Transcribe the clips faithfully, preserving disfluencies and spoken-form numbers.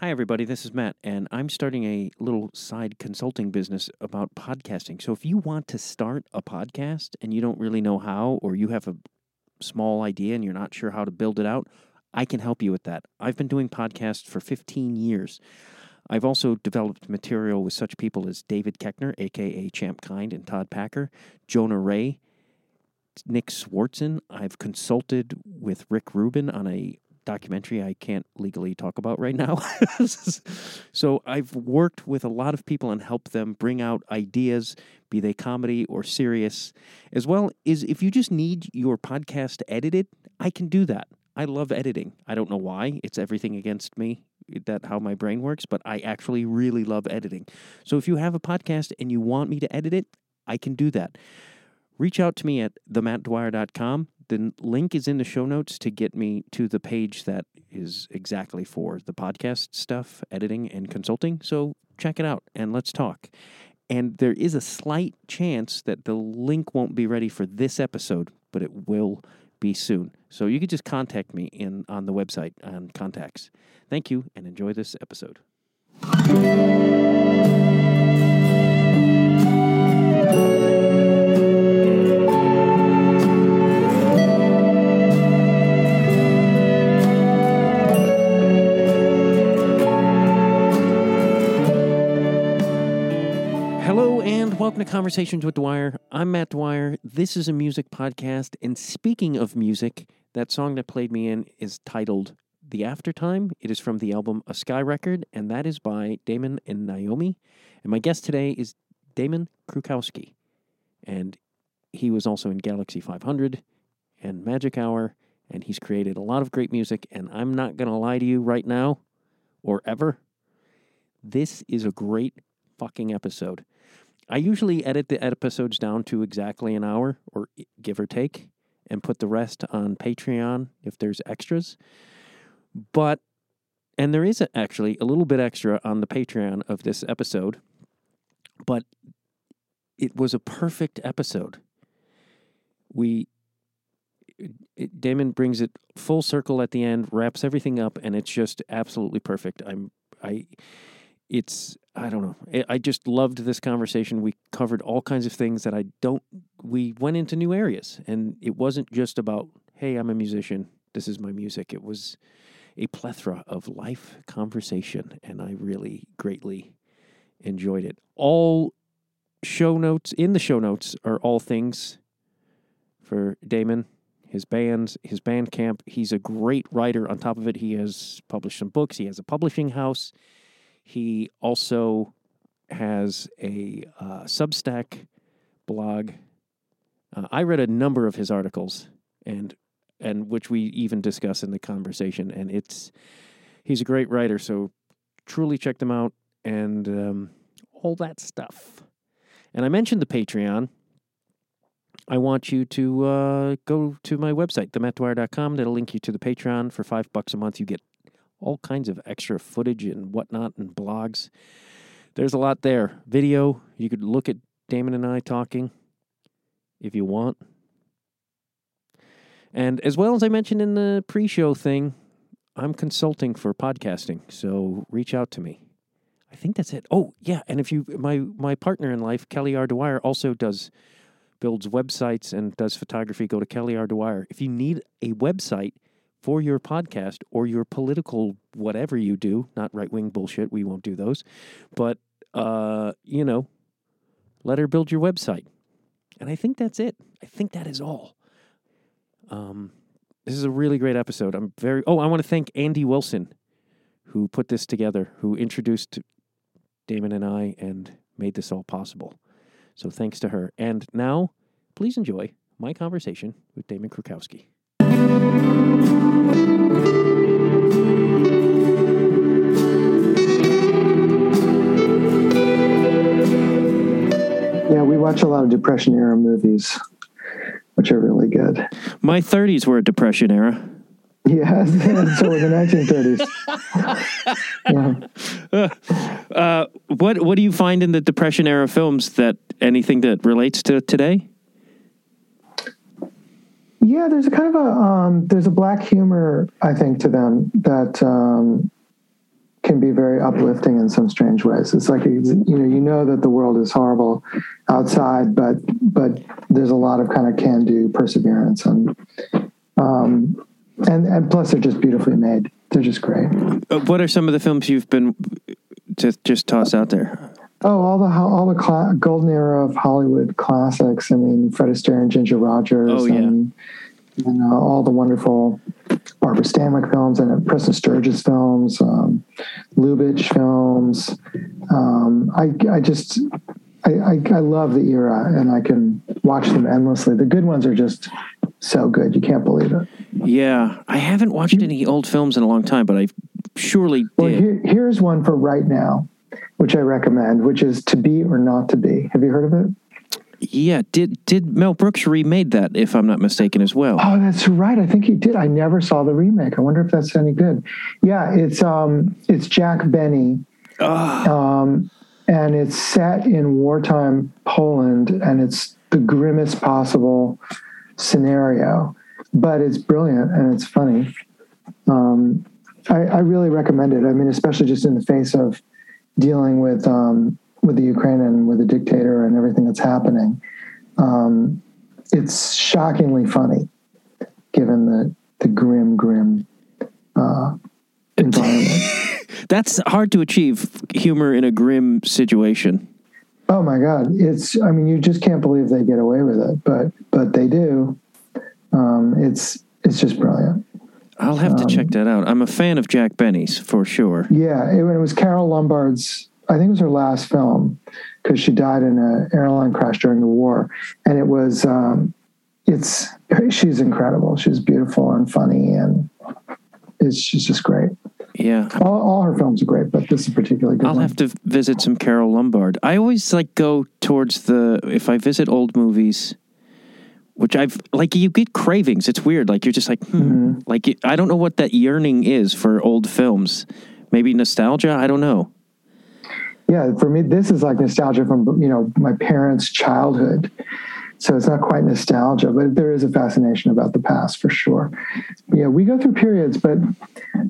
Hi, everybody. This is Matt, and I'm starting a little side consulting business about podcasting. So if you want to start a podcast and you don't really know how, or you have a small idea and you're not sure how to build it out, I can help you with that. I've been doing podcasts for fifteen years. I've also developed material with such people as David Koechner, a k a. Champ Kind, and Todd Packer, Jonah Ray, Nick Swartzen. I've consulted with Rick Rubin on a documentary I can't legally talk about right now. So I've worked with a lot of people and helped them bring out ideas, be they comedy or serious, as well as if you just need your podcast edited, I can do that. I love editing. I don't know why. It's everything against me, that how my brain works, but I actually really love editing. So if you have a podcast and you want me to edit it, I can do that. Reach out to me at the matt dwyer dot com. The link is in the show notes to get me to the page that is exactly for the podcast stuff, editing and consulting. So check it out and let's talk. And there is a slight chance that the link won't be ready for this episode, but it will be soon. So you could just contact me in on the website on contacts. Thank you and enjoy this episode. Welcome to Conversations with Dwyer. I'm Matt Dwyer. This is a music podcast. And speaking of music, that song that played me in is titled The Aftertime. It is from the album A Sky Record, and that is by Damon and Naomi. And my guest today is Damon Krukowski. And he was also in Galaxy five hundred and Magic Hour, and he's created a lot of great music. And I'm not going to lie to you right now or ever. This is a great fucking episode. I usually edit the episodes down to exactly an hour, or give or take, and put the rest on Patreon if there's extras. But, and there is actually a little bit extra on the Patreon of this episode, but it was a perfect episode. We, it, Damon brings it full circle at the end, wraps everything up, and it's just absolutely perfect. I'm, I... It's, I don't know, I just loved this conversation. We covered all kinds of things that I don't, we went into new areas. And it wasn't just about, hey, I'm a musician, this is my music. It was a plethora of life conversation, and I really greatly enjoyed it. All show notes, in the show notes, are all things for Damon, his bands, his band camp. He's a great writer. On top of it, he has published some books. He has a publishing house. He also has a uh, Substack blog. Uh, I read a number of his articles, and and which we even discuss in the conversation. And it's he's a great writer, so truly check them out and um, all that stuff. And I mentioned the Patreon. I want you to uh, go to my website, the matt dwyer dot com. That'll link you to the Patreon. For five bucks a month, you get all kinds of extra footage and whatnot and blogs. There's a lot there. Video, you could look at Damon and I talking if you want. And as well as I mentioned in the pre-show thing, I'm consulting for podcasting, so reach out to me. I think that's it. Oh, yeah, and if you, my my partner in life, Kelly R. Dwyer, also does, builds websites and does photography. Go to Kelly R. Dwyer. If you need a website for your podcast or your political whatever you do, not right-wing bullshit, we won't do those, but, uh, you know, let her build your website. And I think that's it. I think that is all. Um, this is a really great episode. I'm very, oh, I want to thank Andy Wilson, who put this together, who introduced Damon and I and made this all possible. So thanks to her. And now, please enjoy my conversation with Damon Krukowski. Yeah, we watch a lot of Depression era movies, which are really good. My thirties were a Depression era. Yeah, so were the nineteen thirties. Yeah. uh, what What do you find in the Depression era films that anything that relates to today? Yeah, there's a kind of a um, there's a black humor, I think, to them that um, can be very uplifting in some strange ways. It's like, you know, you know that the world is horrible outside, but but there's a lot of kind of can-do perseverance, and um, and and plus they're just beautifully made. They're just great. What are some of the films you've been just just toss out there? Oh, all the all the cl- golden era of Hollywood classics. I mean, Fred Astaire and Ginger Rogers. Oh, yeah. and and uh, all the wonderful Barbara Stanwyck films and uh, Preston Sturges films, um, Lubitsch films. Um, I, I just, I, I, I love the era, and I can watch them endlessly. The good ones are just so good. You can't believe it. Yeah. I haven't watched any old films in a long time, but I surely did. Well, here, here's one for right now, which I recommend, which is To Be or Not to Be. Have you heard of it? Yeah, did did Mel Brooks remade that, if I'm not mistaken, as well? Oh, that's right. I think he did. I never saw the remake. I wonder if that's any good. Yeah, it's um, it's Jack Benny, um, and it's set in wartime Poland, and it's the grimmest possible scenario, but it's brilliant and it's funny. Um, I, I really recommend it. I mean, especially just in the face of dealing with. Um, with the Ukraine and with the dictator and everything that's happening. Um, it's shockingly funny, given the, the grim, grim uh, environment. That's hard to achieve, humor in a grim situation. Oh, my God. It's, I mean, you just can't believe they get away with it, but but they do. Um, it's it's just brilliant. I'll have um, to check that out. I'm a fan of Jack Benny's, for sure. Yeah, it, it was Carol Lombard's, I think it was her last film, because she died in an airline crash during the war. And it was, um, it's, she's incredible. She's beautiful and funny, and it's, she's just great. Yeah. All, all her films are great, but this is particularly good. I'll one. have to visit some Carol Lombard. I always like go towards the, if I visit old movies, which I've, like, you get cravings. It's weird. Like, you're just like, hmm. Mm-hmm. Like, I don't know what that yearning is for old films. Maybe nostalgia. I don't know. Yeah, for me, this is like nostalgia from, you know, my parents' childhood. So it's not quite nostalgia, but there is a fascination about the past, for sure. Yeah, we go through periods, but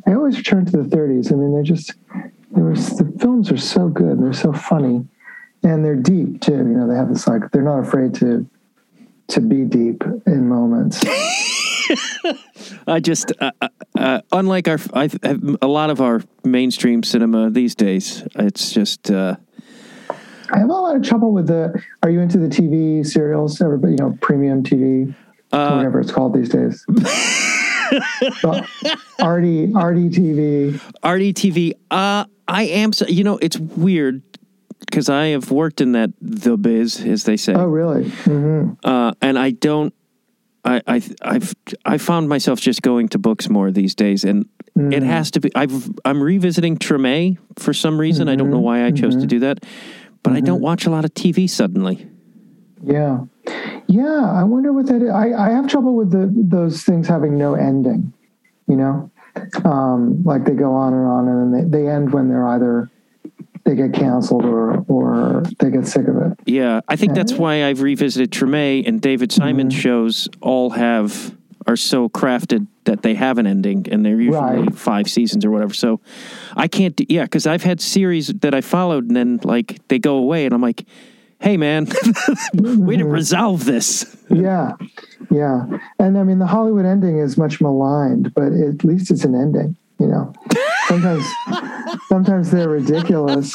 I always return to the thirties. I mean, they're just, there was, the films are so good. They're so funny. And they're deep, too. You know, they have this, like, they're not afraid to to be deep in moments. I just, uh, uh, unlike our, I have a lot of our mainstream cinema these days, it's just. Uh, I have a lot of trouble with the. Are you into the T V serials? Everybody, you know, premium T V, uh, whatever it's called these days. R D T V Uh, I am. So, you know, it's weird because I have worked in that the biz, as they say. Oh, really? Mm-hmm. Uh, and I don't. I, I I've I found myself just going to books more these days, and mm-hmm. it has to be. I've I'm revisiting Treme for some reason. Mm-hmm. I don't know why I chose mm-hmm. to do that, but mm-hmm. I don't watch a lot of T V suddenly. Yeah, yeah. I wonder what that is. I, I have trouble with the those things having no ending. You know, um, like they go on and on, and then they, they end when they're either. They get canceled or or they get sick of it. Yeah, I think that's why I've revisited Treme, and David Simon's mm-hmm. shows all have are so crafted that they have an ending, and they're usually right. five seasons or whatever. So I can't, do, yeah, because I've had series that I followed, and then like they go away, and I'm like, hey man, way to resolve this. Yeah, yeah, and I mean the Hollywood ending is much maligned, but at least it's an ending, you know. Sometimes, sometimes they're ridiculous.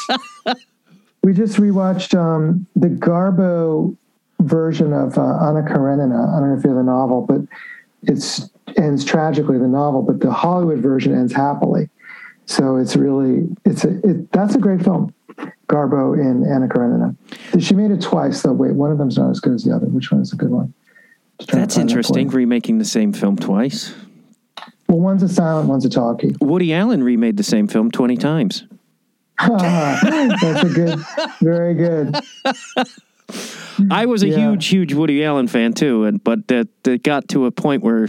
We just rewatched um, the Garbo version of uh, Anna Karenina. I don't know if you have the novel, but it ends tragically. The novel, but the Hollywood version ends happily. So it's really it's a it, that's a great film. Garbo in Anna Karenina. She made it twice, though. Wait, one of them's not as good as the other. Which one is a good one? That's interesting. That remaking the same film twice. Well, one's a silent, one's a talkie. Woody Allen remade the same film twenty times. Uh, that's a good, very good. I was a yeah. huge, huge Woody Allen fan too, and but that that got to a point where,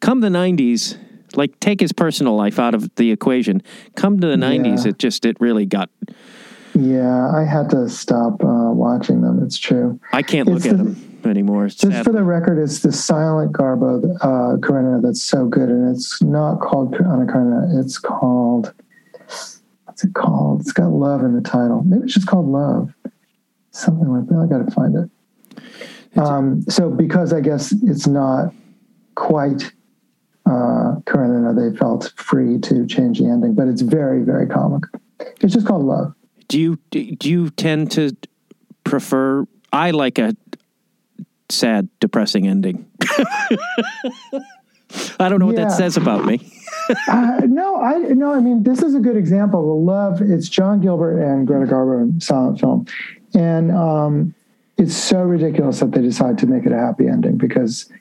come the nineties, like take his personal life out of the equation. Come to the nineties, yeah. it just it really got. Yeah, I had to stop uh, watching them. It's true. I can't look it's at the, them anymore. It's just sad. For the record, it's the silent Garbo uh, Karenina that's so good, and it's not called Anna Karenina. It's called what's it called? It's got love in the title. Maybe it's just called Love. Something like that. I got to find it. Um, so because I guess it's not quite uh, Karenina, they felt free to change the ending, but it's very, very comic. It's just called Love. Do you do you tend to prefer? I like a sad, depressing ending. I don't know what yeah. that says about me. uh, no, I no. I mean, this is a good example of Love. It's John Gilbert and Greta Garbo in silent film, and um, it's so ridiculous that they decide to make it a happy ending because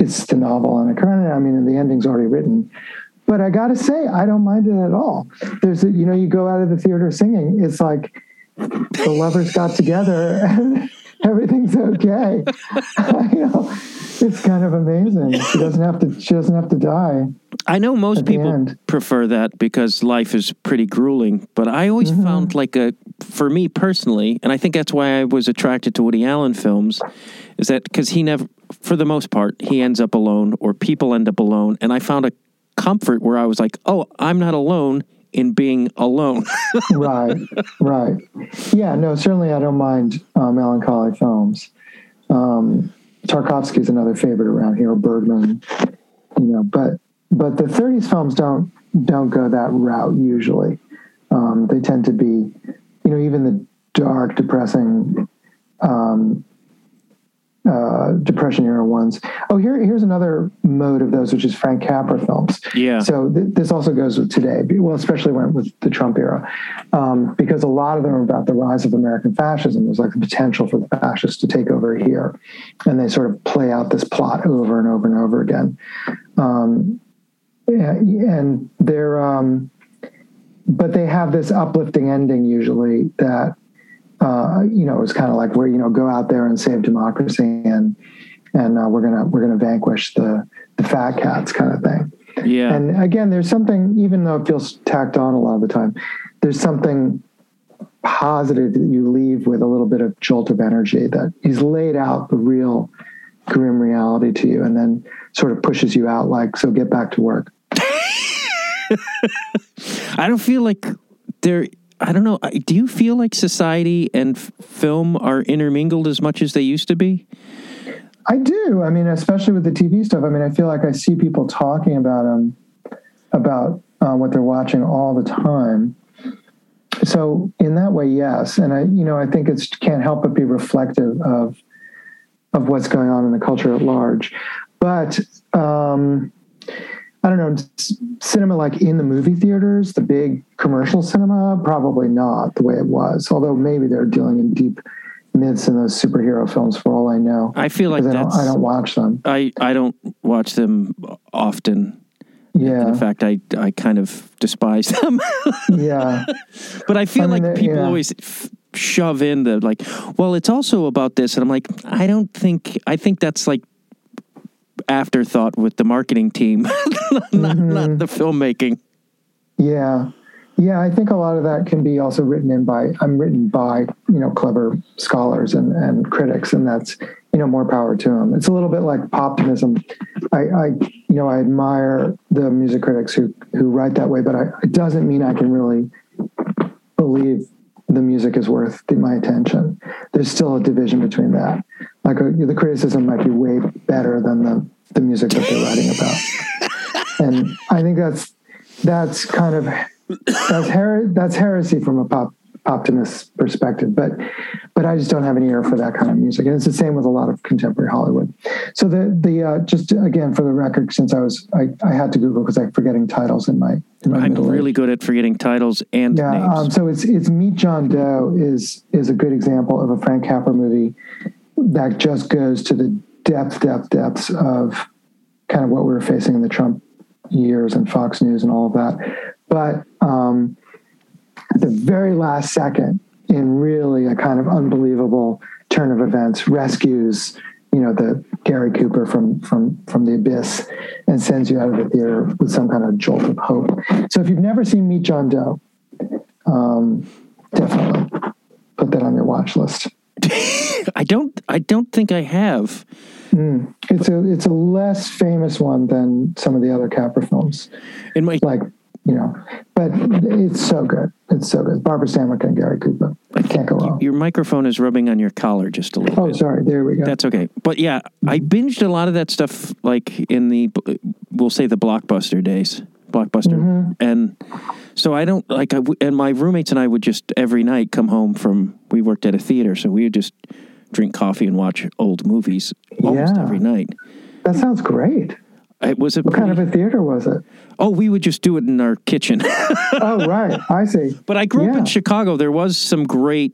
it's the novel and the current. I mean, and the ending's already written. But I got to say, I don't mind it at all. There's, a, you know, you go out of the theater singing. It's like the lovers got together and everything's okay. You know, it's kind of amazing. She doesn't have to. She doesn't have to die. I know most people prefer that because life is pretty grueling. But I always mm-hmm. found like a, for me personally, and I think that's why I was attracted to Woody Allen films, is that because he never, for the most part, he ends up alone or people end up alone, and I found a comfort where I was like, oh, I'm not alone in being alone. Right, right. Yeah, no, certainly I don't mind uh, melancholy films. Um, Tarkovsky's another favorite around here, Bergman, you know, but but the thirties films don't don't go that route usually. Um, they tend to be, you know, even the dark, depressing, um, Uh, Depression era ones. Oh, here, here's another mode of those, which is Frank Capra films. Yeah. So th- this also goes with today. Well, especially when with the Trump era, um, because a lot of them are about the rise of American fascism. There's like the potential for the fascists to take over here, and they sort of play out this plot over and over and over again. Um, and they're, um, but they have this uplifting ending usually that. Uh, you know, it's kind of like where, you know, go out there and save democracy and, and uh, we're going to, we're going to vanquish the, the fat cats kind of thing. Yeah. And again, there's something, even though it feels tacked on a lot of the time, there's something positive that you leave with a little bit of jolt of energy that he's laid out the real grim reality to you and then sort of pushes you out like, so get back to work. I don't feel like there... I don't know. Do you feel like society and f- film are intermingled as much as they used to be? I do. I mean, especially with the T V stuff. I mean, I feel like I see people talking about um, about uh, what they're watching all the time. So in that way, yes. And I, you know, I think it's can't help but be reflective of of what's going on in the culture at large. But um, I don't know, cinema like in the movie theaters, the big commercial cinema, probably not the way it was. Although maybe they're dealing in deep myths in those superhero films for all I know. I feel like I don't, I don't watch them. I, I don't watch them often. Yeah. And in fact, I, I kind of despise them. Yeah. But I feel I mean, like people yeah. always f- shove in the like, well, it's also about this. And I'm like, I don't think, I think that's like, afterthought with the marketing team, not, mm-hmm. not the filmmaking. Yeah. Yeah. I think a lot of that can be also written in by, I'm written by, you know, clever scholars and, and critics. And that's, you know, more power to them. It's a little bit like poptimism. I, I, you know, I admire the music critics who, who write that way, but I, it doesn't mean I can really believe the music is worth the, my attention. There's still a division between that. Like a, the criticism might be way better than the, the music that they're writing about. And I think that's, that's kind of, that's, her, that's heresy from a pop optimist perspective, but, but I just don't have an ear for that kind of music. And it's the same with a lot of contemporary Hollywood. So the, the, uh, just again, for the record, since I was, I, I had to Google cause I'm forgetting titles in my, in my I'm really age. good at forgetting titles and yeah, names. Um, so it's, it's Meet John Doe is, is a good example of a Frank Capra movie that just goes to the depth, depth, depths of kind of what we were facing in the Trump years and Fox News and all of that. But um, at the very last second, in really a kind of unbelievable turn of events, rescues, you know, the Gary Cooper from from from the abyss and sends you out of the theater with some kind of jolt of hope. So if you've never seen Meet John Doe, um, definitely put that on your watch list. I don't. I don't think I have. Mm. It's a. It's a less famous one than some of the other Capra films. In my like you know, but it's so good. It's so good. Barbara Stanwyck and Gary Cooper. I can't go wrong. Your microphone is rubbing on your collar just a little oh, bit. Oh, sorry. There we go. That's okay. But yeah, I binged a lot of that stuff, like in the, we'll say the Blockbuster days, Blockbuster. Mm-hmm. And so I don't like, I, and my roommates and I would just every night come home from, we worked at a theater. So we would just drink coffee and watch old movies almost yeah. every night. That sounds great. It was a what pretty, kind of a theater was it? Oh, we would just do it in our kitchen. Oh, right. I see. But I grew yeah. up in Chicago. There was some great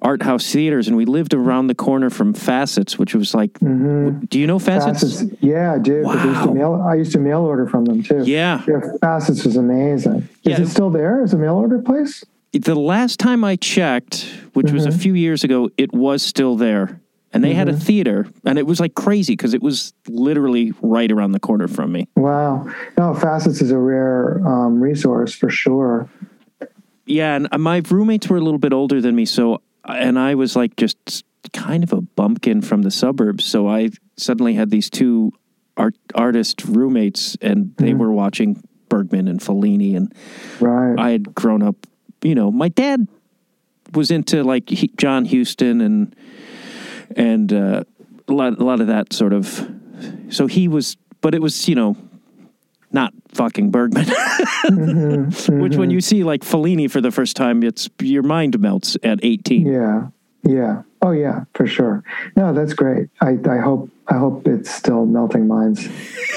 art house theaters, and we lived around the corner from Facets, which was like, mm-hmm. do you know Facets? Facets. Yeah, I do. Wow. I used to mail, I used to mail order from them, too. Yeah. yeah Facets was amazing. Yeah. Is it still there? Is it a mail order place? The last time I checked, which mm-hmm. was a few years ago, it was still there. And they mm-hmm. had a theater, and it was like crazy because it was literally right around the corner from me. Wow. No, Facets is a rare um, resource for sure. Yeah, and my roommates were a little bit older than me, so and I was like just kind of a bumpkin from the suburbs. So I suddenly had these two art, artist roommates, and they mm-hmm. were watching Bergman and Fellini, and right. I had grown up. You know, my dad was into like he, John Huston and. And uh, a lot, a lot of that sort of. So he was, but it was, you know, not fucking Bergman. mm-hmm, mm-hmm. Which, when you see like Fellini for the first time, it's your mind melts at eighteen. Yeah, yeah, oh yeah, for sure. No, that's great. I, I hope, I hope it's still melting minds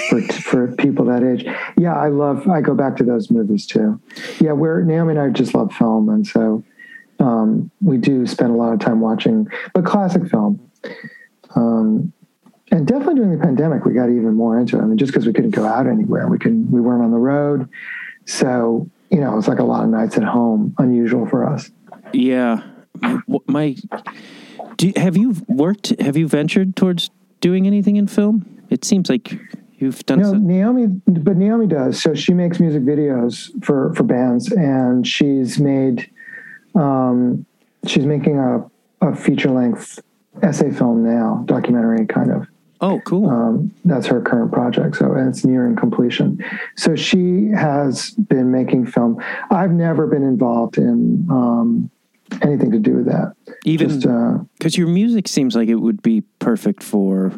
for for people that age. Yeah, I love. I go back to those movies too. Yeah, where Naomi and I just love film, and so. Um, we do spend a lot of time watching, but classic film. Um, and definitely during the pandemic, we got even more into it. I mean, just because we couldn't go out anywhere, we couldn't, we weren't on the road. So, you know, it was like a lot of nights at home, unusual for us. Yeah. My, do, have you worked, have you ventured towards doing anything in film? It seems like you've done no, some... Naomi, but Naomi does. So she makes music videos for, for bands, and she's made... Um, she's making a, a feature-length essay film now, documentary kind of. Oh, cool. Um, that's her current project, so and it's nearing completion. So she has been making film. I've never been involved in um, anything to do with that. Even because uh, your music seems like it would be perfect for...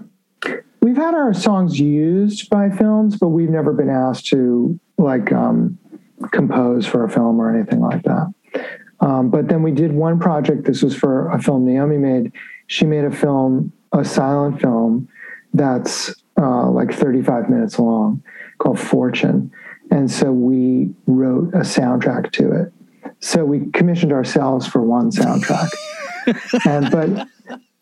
We've had our songs used by films, but we've never been asked to like um, compose for a film or anything like that. Um, but then we did one project. This was for a film Naomi made. She made a film, a silent film, that's uh, like thirty-five minutes long, called Fortune. And so we wrote a soundtrack to it. So we commissioned ourselves for one soundtrack. and but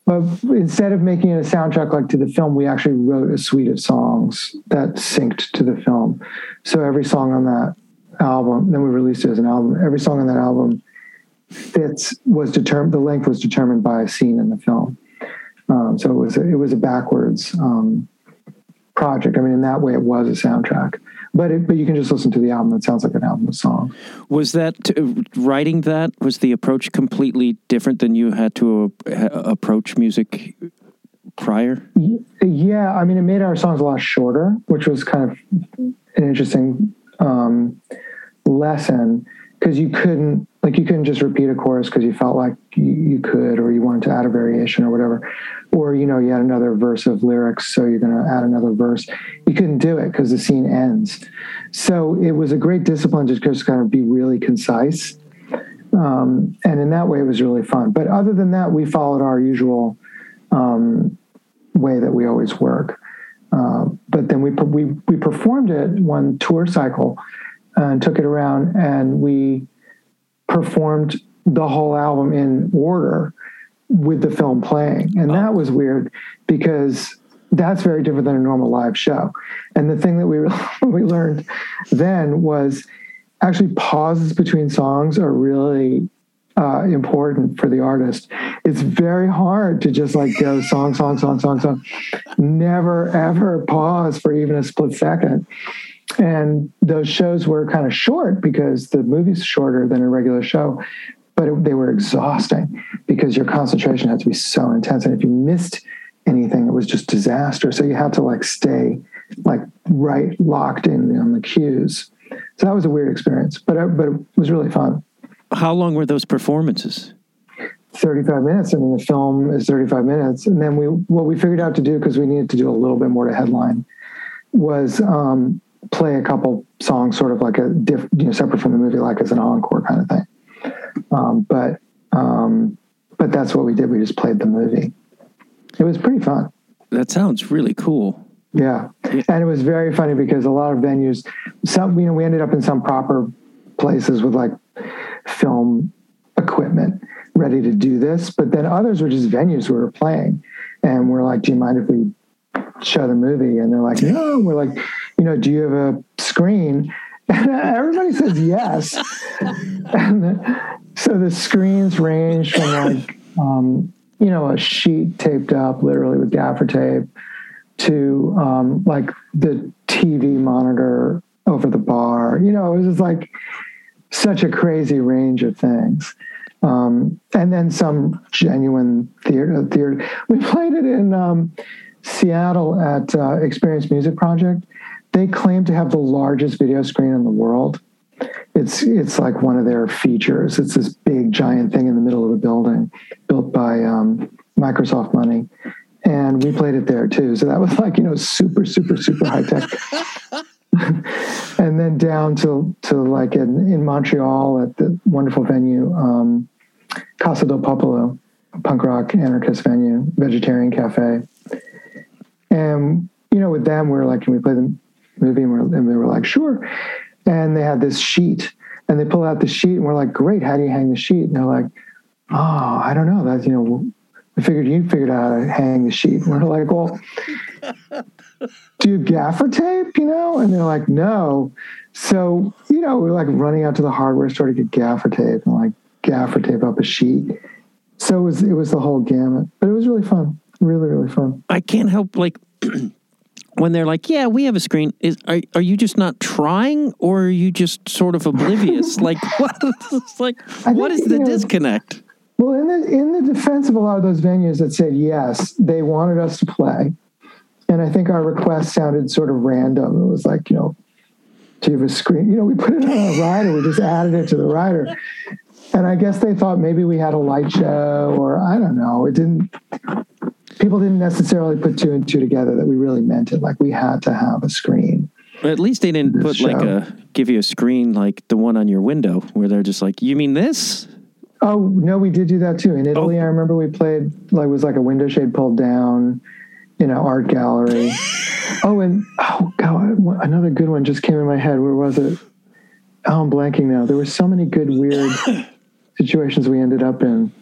but instead of making it a soundtrack like to the film, we actually wrote a suite of songs that synced to the film. So every song on that album, then we released it as an album. Every song on that album. Fits was determined. The length was determined by a scene in the film, um, so it was a, it was a backwards um, project. I mean, in that way, it was a soundtrack. But it, but you can just listen to the album. It sounds like an album song. Was that uh, writing that was the approach completely different than you had to uh, approach music prior? Yeah, I mean, it made our songs a lot shorter, which was kind of an interesting um, lesson because you couldn't. Like you couldn't just repeat a chorus because you felt like you, you could, or you wanted to add a variation or whatever, or, you know, you had another verse of lyrics, so you're going to add another verse. You couldn't do it because the scene ends. So it was a great discipline to just kind of be really concise. Um, and in that way, it was really fun. But other than that, we followed our usual um, way that we always work. Uh, but then we, we, we performed it one tour cycle and took it around, and we... performed the whole album in order with the film playing. And that was weird because that's very different than a normal live show. And the thing that we we learned then was actually pauses between songs are really uh, important for the artist. It's very hard to just like go song, song, song, song, song. Never, ever pause for even a split second. And those shows were kind of short because the movie's shorter than a regular show, but it, they were exhausting because your concentration had to be so intense. And if you missed anything, it was just disaster. So you had to like stay like right locked in on the cues So that was a weird experience, but I, but it was really fun. How long were those performances? thirty-five minutes. I mean, the film is thirty-five minutes. And then we, what we figured out to do, because we needed to do a little bit more to headline, was um, play a couple songs, sort of like a diff, you know, separate from the movie, like as an encore kind of thing. Um, but um, but that's what we did. We just played the movie. It was pretty fun. That sounds really cool. Yeah. And it was very funny because a lot of venues, some, you know, we ended up in some proper places with like film equipment ready to do this, but then others were just venues we were playing, and we're like, do you mind if we show the movie? And they're like, no. And we're like, you know, do you have a screen? And everybody says yes. And the, so the screens ranged from like, um, you know, a sheet taped up literally with gaffer tape to um, like the T V monitor over the bar. You know, it was just like such a crazy range of things. Um, and then some genuine theater, theater. We played it in um, Seattle at uh, Experience Music Project. They claim to have the largest video screen in the world. It's it's like one of their features. It's this big, giant thing in the middle of a building built by um, Microsoft money. And we played it there, too. So that was like, you know, super, super, super high tech. And then down to, to like in, in Montreal at the wonderful venue, um, Casa del Popolo, a punk rock anarchist venue, vegetarian cafe. And, you know, with them, we were like, can we play the movie? And, we're, and they were like, sure. And they had this sheet. And they pull out the sheet, and we're like, great, how do you hang the sheet? And they're like, oh, I don't know. That's, you know, I figured you figured out how to hang the sheet. And we're like, well, do you gaffer tape, you know? And they're like, no. So, you know, we're like running out to the hardware store to get gaffer tape and like gaffer tape up a sheet. So it was, it was the whole gamut. But it was really fun. Really, really fun. I can't help, like, when they're like, yeah, we have a screen. Is Are, are you just not trying, or are you just sort of oblivious? like, what, like, think, what is the know, disconnect? Well, in the in the defense of a lot of those venues that said yes, they wanted us to play, and I think our request sounded sort of random. It was like, you know, do you have a screen? You know, we put it on a rider. We just added it to the rider, and I guess they thought maybe we had a light show, or I don't know. It didn't. People didn't necessarily put two and two together that we really meant it. Like, we had to have a screen. Well, at least they didn't put show. like a give you a screen like the one on your window where they're just like, you mean this? Oh, no, we did do that, too. In Italy, oh. I remember we played, like, it was like a window shade pulled down in an art gallery. oh, and, oh, God, another good one just came in my head. Where was it? Oh, I'm blanking now. There were so many good, weird situations we ended up in.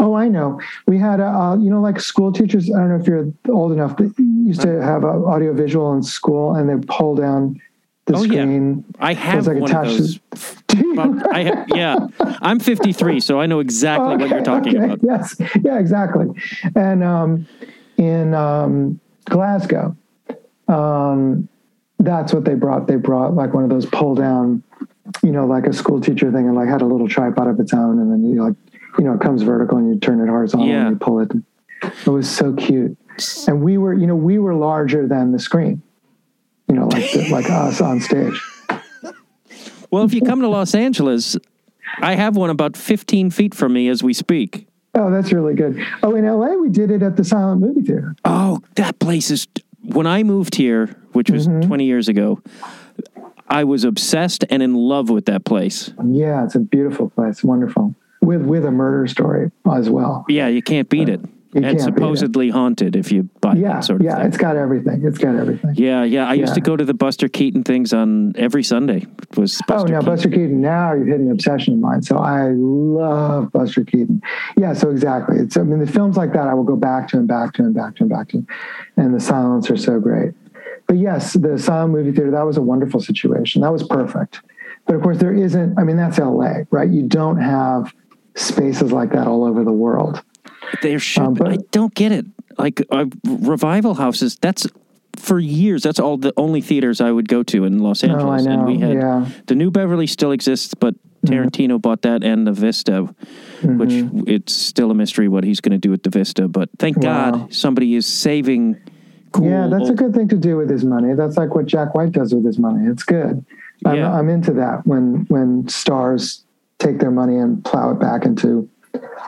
Oh, I know. We had, a, uh, you know, like school teachers, I don't know if you're old enough, but used to have a audiovisual in school, and they pull down the oh, screen. Yeah. I have like one of those. I have, yeah, I'm fifty-three, so I know exactly okay, what you're talking okay. about. Yes, yeah, exactly. And um, in um, Glasgow, um, that's what they brought. They brought like one of those pull down, you know, like a school teacher thing, and like had a little tripod of its own, and then you like, you know, it comes vertical and you turn it horizontal yeah. and you pull it. It was so cute. And we were, you know, we were larger than the screen, you know, like the, like us on stage. Well, if you come to Los Angeles, I have one about fifteen feet from me as we speak. Oh, that's really good. Oh, in L A, we did it at the Silent Movie Theater. Oh, that place is, when I moved here, which was mm-hmm. twenty years ago, I was obsessed and in love with that place. Yeah, it's a beautiful place. Wonderful. With with a murder story as well. Yeah, you can't beat it. You and supposedly it. haunted if you buy yeah, that sort of yeah, thing. Yeah, it's got everything. It's got everything. Yeah, yeah. I yeah. used to go to the Buster Keaton things on every Sunday. It was Buster oh, now Keaton. Buster Keaton, now you've hit an obsession of mine. So I love Buster Keaton. Yeah, so exactly. It's, I mean, the films like that, I will go back to and back to and back to and back to. And the silence are so great. But yes, the Silent Movie Theater, that was a wonderful situation. That was perfect. But of course, there isn't, I mean, that's L A, right? You don't have spaces like that all over the world. There should. Um, but, I don't get it. Like uh, revival houses. That's for years. That's all the only theaters I would go to in Los Angeles. Oh, I know. And we had yeah. the New Beverly still exists, but Tarantino mm-hmm. bought that and the Vista, mm-hmm. which it's still a mystery what he's going to do with the Vista. But thank wow. God somebody is saving. Cool yeah, that's old- a good thing to do with his money. That's like what Jack White does with his money. It's good. I'm, yeah. I'm into that when when stars take their money and plow it back into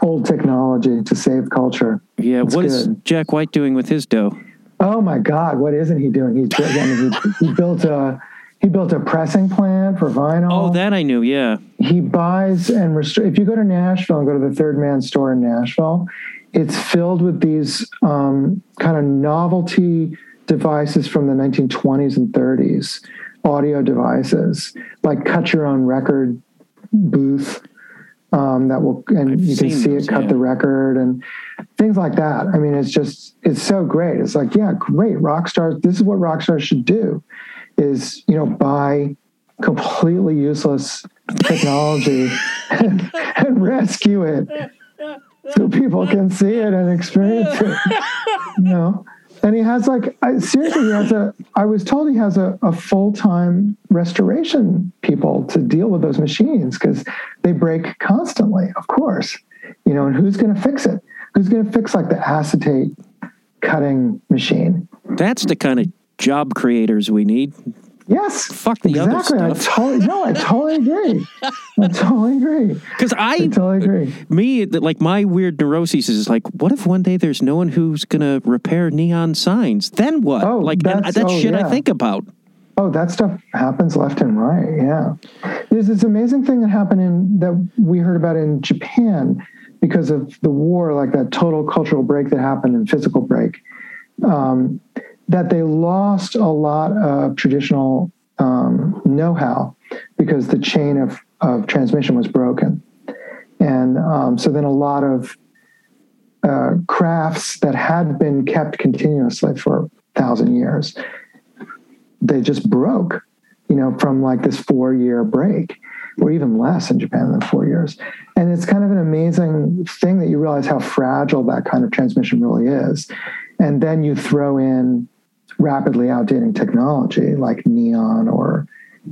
old technology to save culture. Yeah, it's what good. Is Jack White doing with his dough? Oh my God, what isn't he doing? He's I mean, he, he built a he built a pressing plant for vinyl. Oh, that I knew. Yeah, he buys and restri- if you go to Nashville and go to the Third Man store in Nashville, it's filled with these um, kind of novelty devices from the nineteen twenties and thirties, audio devices like cut your own record booth. Um, that will, and I've you can see those, it cut yeah. the record and things like that. I mean, it's just, it's so great. It's like, yeah, great. Rock stars. This is what rock stars should do is, you know, buy completely useless technology and, and rescue it so people can see it and experience it. You know? And he has like, I, seriously, he has a, I was told he has a, a full-time restoration people to deal with those machines because they break constantly, of course. You know, and who's going to fix it? Who's going to fix like the acetate cutting machine? That's the kind of job creators we need. Yes. Fuck the exactly. other stuff. I totally, no, I totally agree. I totally agree. Because I, I totally agree. Me, like my weird neuroses is like, what if one day there's no one who's going to repair neon signs? Then what? Oh, like that's, and, that's oh, shit yeah. I think about. Oh, that stuff happens left and right. Yeah. There's this amazing thing that happened in, that we heard about in Japan because of the war, like that total cultural break that happened and physical break. Um, that they lost a lot of traditional um, know-how because the chain of, of transmission was broken. And um, so then a lot of uh, crafts that had been kept continuously for a thousand years, they just broke, you know, from like this four-year break, or even less in Japan than four years. And it's kind of an amazing thing that you realize how fragile that kind of transmission really is. And then you throw in rapidly outdating technology like neon or,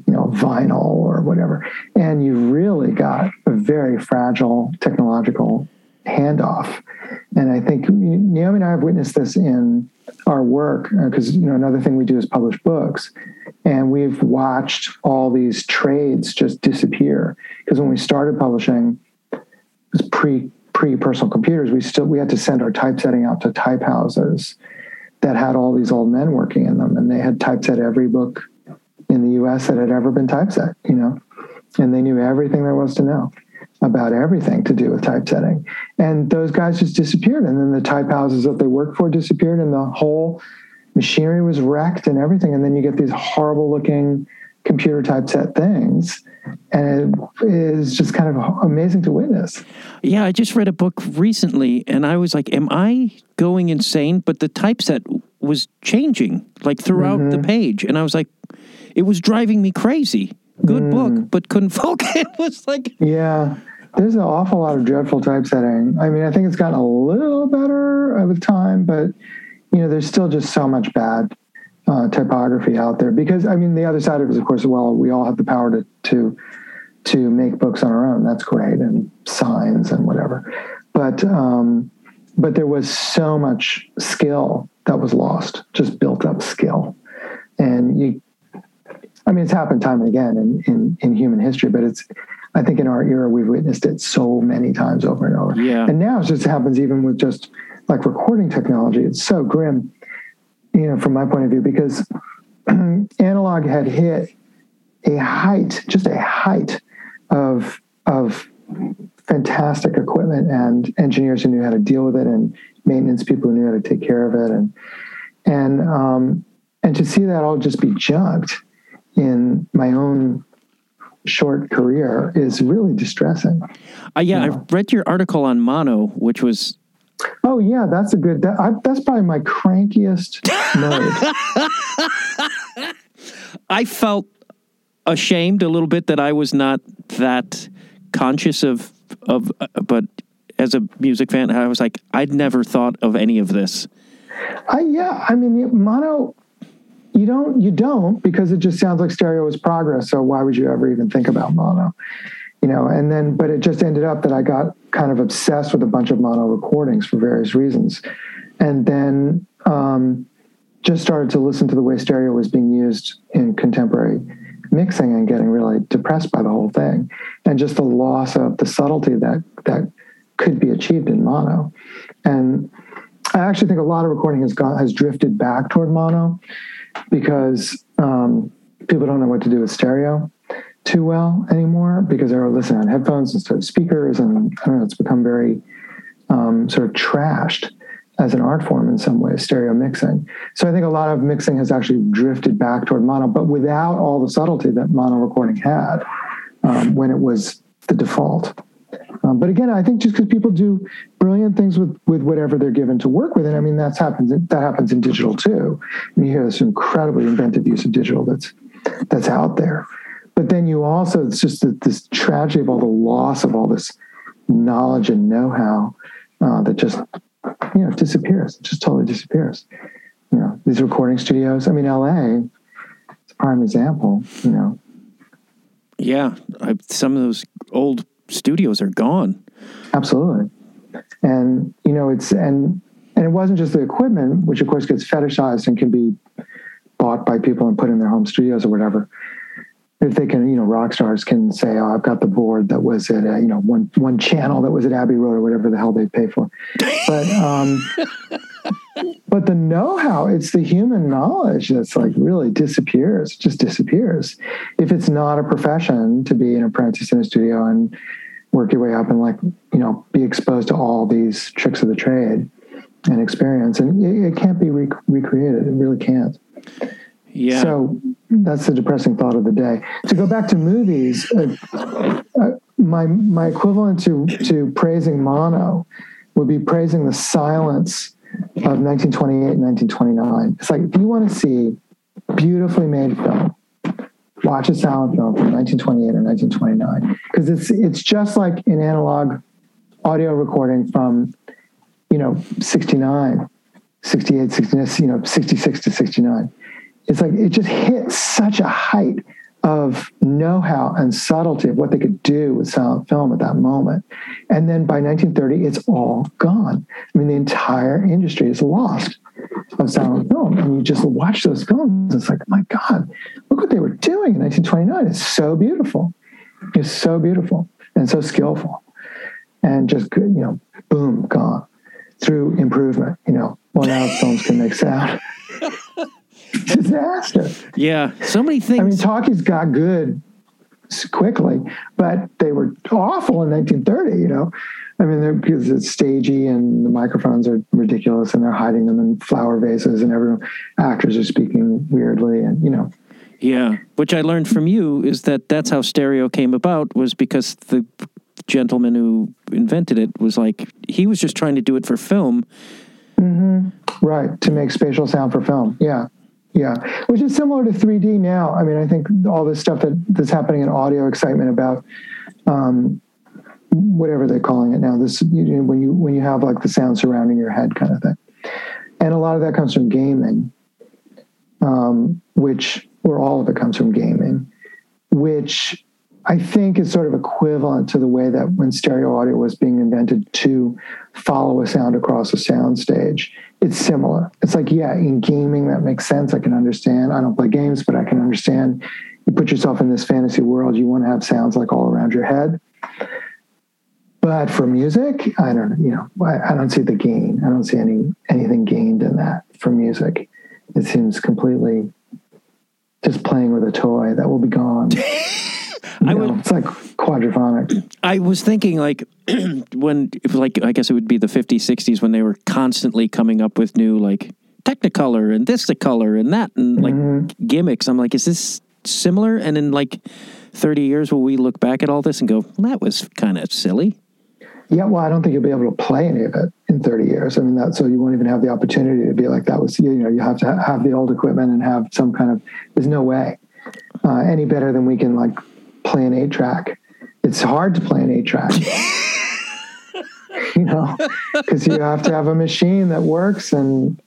you know, vinyl or whatever. And you've really got a very fragile technological handoff. And I think Naomi and I have witnessed this in our work because, you know, another thing we do is publish books. And we've watched all these trades just disappear because when we started publishing, it was pre pre-personal computers, we still we had to send our typesetting out to type houses that had all these old men working in them, and they had typeset every book in the U S that had ever been typeset, you know, and they knew everything there was to know about everything to do with typesetting. And those guys just disappeared, and then the type houses that they worked for disappeared, and the whole machinery was wrecked and everything, and then you get these horrible-looking computer typeset things, and it is just kind of amazing to witness. Yeah, I just read a book recently, and I was like, am I going insane? But the typeset was changing, like, throughout mm-hmm. the page, and I was like, it was driving me crazy. Good mm. book, but couldn't focus. It was like... Yeah, there's an awful lot of dreadful typesetting. I mean, I think it's gotten a little better with time, but, you know, there's still just so much bad Uh, typography out there because I mean the other side of it is of course well we all have the power to to to make books on our own, that's great, and signs and whatever, but um, but there was so much skill that was lost, just built up skill, and you I mean it's happened time and again in, in, in human history, but it's I think in our era we've witnessed it so many times over and over yeah. and now it just happens even with just like recording technology. It's so grim, you know, from my point of view, because analog had hit a height, just a height of of fantastic equipment and engineers who knew how to deal with it and maintenance people who knew how to take care of it. And and um, and to see that all just be junked in my own short career is really distressing. Uh, yeah, you know? I read your article on mono, which was... Oh yeah, that's a good. That, I, that's probably my crankiest mode. I felt ashamed a little bit that I was not that conscious of of. Uh, but as a music fan, I was like, I'd never thought of any of this. I yeah, I mean, mono. You don't you don't because it just sounds like stereo is progress. So why would you ever even think about mono? You know, and then, but it just ended up that I got kind of obsessed with a bunch of mono recordings for various reasons. And then um, just started to listen to the way stereo was being used in contemporary mixing and getting really depressed by the whole thing, and just the loss of the subtlety that that could be achieved in mono. And I actually think a lot of recording has gone has drifted back toward mono because um, people don't know what to do with stereo too well anymore, because they're listening on headphones instead of speakers, and I don't know, it's become very um, sort of trashed as an art form in some ways, stereo mixing. So I think a lot of mixing has actually drifted back toward mono, but without all the subtlety that mono recording had um, when it was the default. Um, but again, I think just because people do brilliant things with, with whatever they're given to work with, and I mean, that's happens, that happens in digital too. And you hear this incredibly inventive use of digital that's that's out there. But then you also, it's just this tragedy of all the loss of all this knowledge and know-how uh, that just, you know, disappears. It just totally disappears. You know, these recording studios, I mean, L A, it's a prime example, you know. Yeah. I, some of those old studios are gone. Absolutely. And, you know, it's, and, and it wasn't just the equipment, which of course gets fetishized and can be bought by people and put in their home studios or whatever. If they can, you know, rock stars can say, "Oh, I've got the board that was at, uh, you know, one one channel that was at Abbey Road," or whatever the hell they pay for. But um, but the know-how, it's the human knowledge that's like really disappears, just disappears. If it's not a profession to be an apprentice in a studio and work your way up and like, you know, be exposed to all these tricks of the trade and experience, and it, it can't be rec- recreated. It really can't. Yeah. So that's the depressing thought of the day. To go back to movies, uh, uh, my my equivalent to, to praising mono would be praising the silence of nineteen twenty-eight and nineteen twenty-nine. It's like, if you want to see beautifully made film, watch a silent film from nineteen twenty-eight or nineteen twenty-nine. Because it's it's just like an analog audio recording from, you know, sixty-nine, sixty-eight, sixty-nine, you know, sixty-six to sixty-nine. It's like it just hit such a height of know-how and subtlety of what they could do with silent film at that moment. And then by nineteen thirty, it's all gone. I mean, the entire industry is lost of silent film. And you just watch those films, it's like, oh my God, look what they were doing in nineteen twenty-nine. It's so beautiful. It's so beautiful and so skillful. And just, you know, boom, gone. Through improvement, you know. Well, now films can make sound. Disaster. Yeah, so many things. I mean, talkies got good quickly, but they were awful in nineteen thirty, you know. I mean, they're, because it's stagey and the microphones are ridiculous and they're hiding them in flower vases and everyone, actors are speaking weirdly and, you know. Yeah, which I learned from you is that that's how stereo came about, was because the gentleman who invented it was like, he was just trying to do it for film. Mm-hmm. Right, to make spatial sound for film, yeah. Yeah, which is similar to three D now. I mean, I think all this stuff that, that's happening in audio excitement about um, whatever they're calling it now. This you, you, when you when you have like the sound surrounding your head kind of thing, and a lot of that comes from gaming, um, which or all of it comes from gaming, which I think is sort of equivalent to the way that when stereo audio was being invented to follow a sound across a sound stage. It's similar. It's like, yeah, in gaming, that makes sense. I can understand. I don't play games, but I can understand. You put yourself in this fantasy world. You want to have sounds like all around your head. But for music, I don't, you know, I, I don't see the gain. I don't see any anything gained in that for music. It seems completely just playing with a toy that will be gone. I would, it's like quadraphonic. I was thinking like when, if like, I guess it would be the fifties, sixties when they were constantly coming up with new like Technicolor and this, the color and that, and like mm-hmm. gimmicks. I'm like, is this similar? And in like thirty years, will we look back at all this and go, well, that was kind of silly? Yeah. Well, I don't think you'll be able to play any of it in thirty years. I mean, that, so you won't even have the opportunity to be like, that was, you know, you have to have the old equipment and have some kind of, there's no way uh, any better than we can like, play an eight track. It's hard to play an eight track, you know, because you have to have a machine that works, and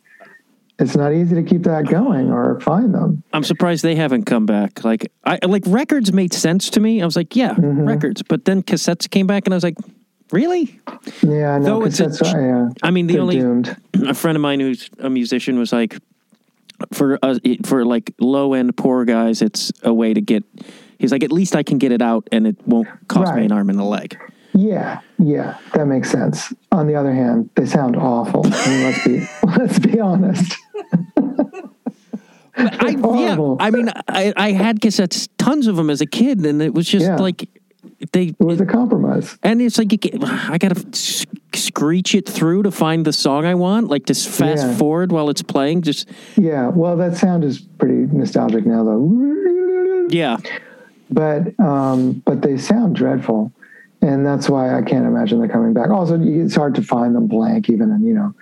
it's not easy to keep that going or find them. I'm surprised they haven't come back. Like, I like records made sense to me. I was like, yeah, mm-hmm. records. But then cassettes came back, and I was like, really? Yeah, no. Though cassettes. It's a, are, yeah, I mean, the only doomed. A friend of mine who's a musician was like, for uh, for like low end poor guys, it's a way to get. He's like, at least I can get it out, and it won't cost right. me an arm and a leg. Yeah, yeah, that makes sense. On the other hand, they sound awful. I mean, let's be let's be honest. I, yeah, I mean, I, I had cassettes, tons of them as a kid, and it was just yeah. like they. It was a compromise, and it's like you get, I gotta sc- screech it through to find the song I want, like just fast yeah. forward while it's playing. Just yeah, well, that sound is pretty nostalgic now, though. Yeah, but um, but they sound dreadful, and that's why I can't imagine they're coming back. Also, it's hard to find them blank, even, and you know,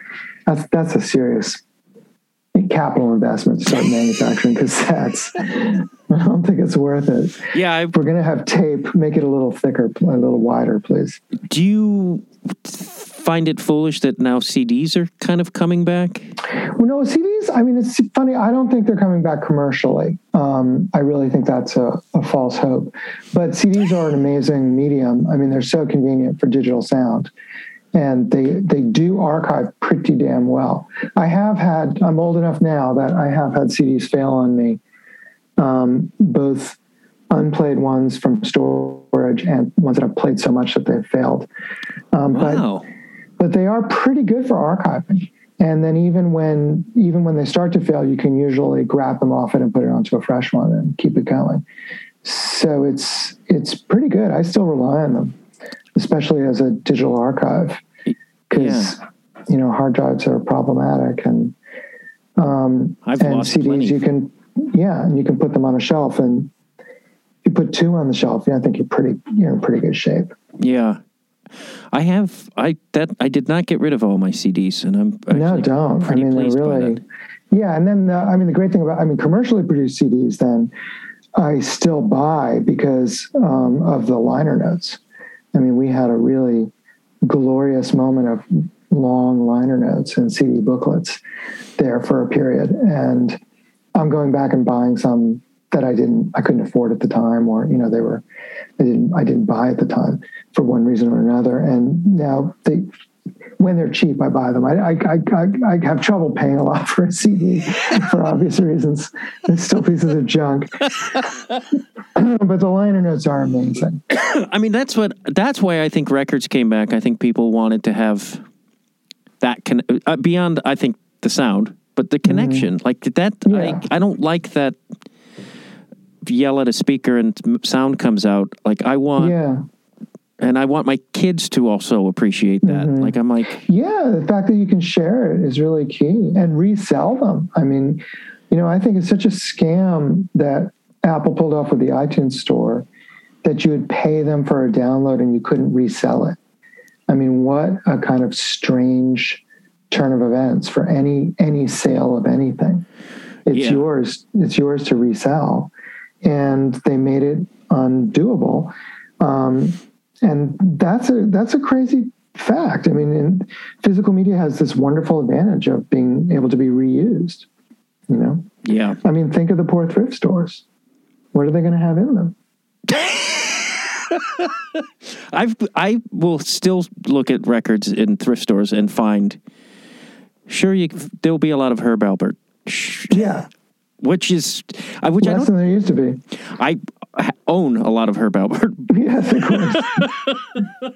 that's that's a serious. Capital investment to start manufacturing cassettes. I don't think it's worth it. Yeah, I, we're going to have tape. Make it a little thicker, a little wider, please. Do you find it foolish that now C Ds are kind of coming back? Well, no, C Ds. I mean, it's funny. I don't think they're coming back commercially. Um, I really think that's a, a false hope. But C Ds are an amazing medium. I mean, they're so convenient for digital sound. And they, they do archive pretty damn well. I have had, I'm old enough now that I have had C Ds fail on me, um, both unplayed ones from storage and ones that I've played so much that they've failed. Um, wow. But, but they are pretty good for archiving. And then even when even when they start to fail, you can usually grab them off it and put it onto a fresh one and keep it going. So it's it's pretty good. I still rely on them, especially as a digital archive, because, yeah. you know, hard drives are problematic, and, um, I've and lost C Ds plenty. You can, yeah. And you can put them on a shelf, and if you put two on the shelf, you know, I think you're pretty, you're in pretty good shape. Yeah. I have, I, that I did not get rid of all my C Ds, and I'm actually no, don't. I mean, they're really, yeah. And then, the, I mean, the great thing about, I mean, commercially produced C Ds, then I still buy because, um, of the liner notes. I mean, we had a really glorious moment of long liner notes and C D booklets there for a period. And I'm going back and buying some that I didn't, I couldn't afford at the time, or, you know, they were, I didn't, I didn't buy at the time for one reason or another. And now they, when they're cheap, I buy them. I, I, I, I have trouble paying a lot for a C D for obvious reasons. It's still pieces of junk. But the liner notes are amazing. I mean, that's what, that's why I think records came back. I think people wanted to have that con- uh, beyond, I think, the sound, but the connection. Mm-hmm. Like that, yeah. I, I don't like that yell at a speaker and sound comes out. Like I want... Yeah. And I want my kids to also appreciate that. Mm-hmm. Like, I'm like... Yeah, the fact that you can share it is really key. And resell them. I mean, you know, I think it's such a scam that Apple pulled off with the iTunes store, that you would pay them for a download and you couldn't resell it. I mean, what a kind of strange turn of events for any any sale of anything. It's yeah. yours. It's yours to resell. And they made it undoable. Um And that's a that's a crazy fact. I mean, physical media has this wonderful advantage of being able to be reused, you know? Yeah. I mean, think of the poor thrift stores. What are they going to have in them? I've, I will still look at records in thrift stores and find, sure, you, there'll be a lot of Herb Albert. Yeah. Which is... I, which Less I don't, than there used to be. I... I own a lot of Herb Albert. Yes, of course.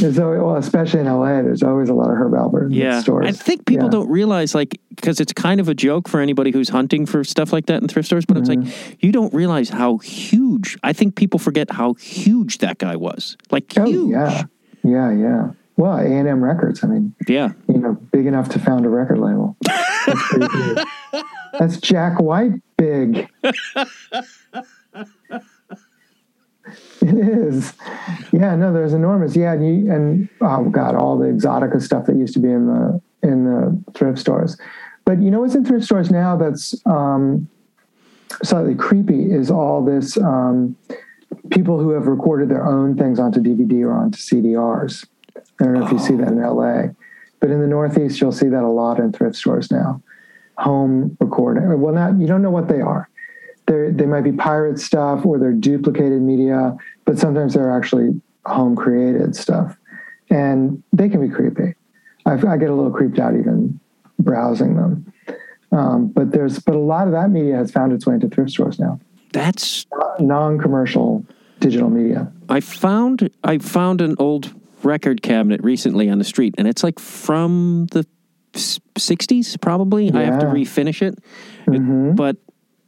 There's always, well, especially in L A, there's always a lot of Herb Albert in yeah. stores. I think people yeah. don't realize, like, because it's kind of a joke for anybody who's hunting for stuff like that in thrift stores, but mm-hmm. it's like, you don't realize how huge, I think people forget how huge that guy was. Like, huge. Oh, yeah, yeah, yeah. Well, A and M Records, I mean. Yeah. You know, big enough to found a record label. That's pretty cool. That's Jack White big. It is, yeah. No, there's enormous, yeah. And, you, and oh god, all the Exotica stuff that used to be in the in the thrift stores. But you know what's in thrift stores now that's um, slightly creepy is all this um, people who have recorded their own things onto D V D or onto C D Rs. I don't know oh. if you see that in L A, but in the Northeast, you'll see that a lot in thrift stores now. Home recording. Well, not you don't know what they are. They're, they might be pirate stuff, or they're duplicated media, but sometimes they're actually home-created stuff. And they can be creepy. I've, I get a little creeped out even browsing them. Um, but there's but a lot of that media has found its way into thrift stores now. That's non-commercial digital media. I found I found an old record cabinet recently on the street, and it's like from the sixties probably. Yeah. I have to refinish it, mm-hmm. it but.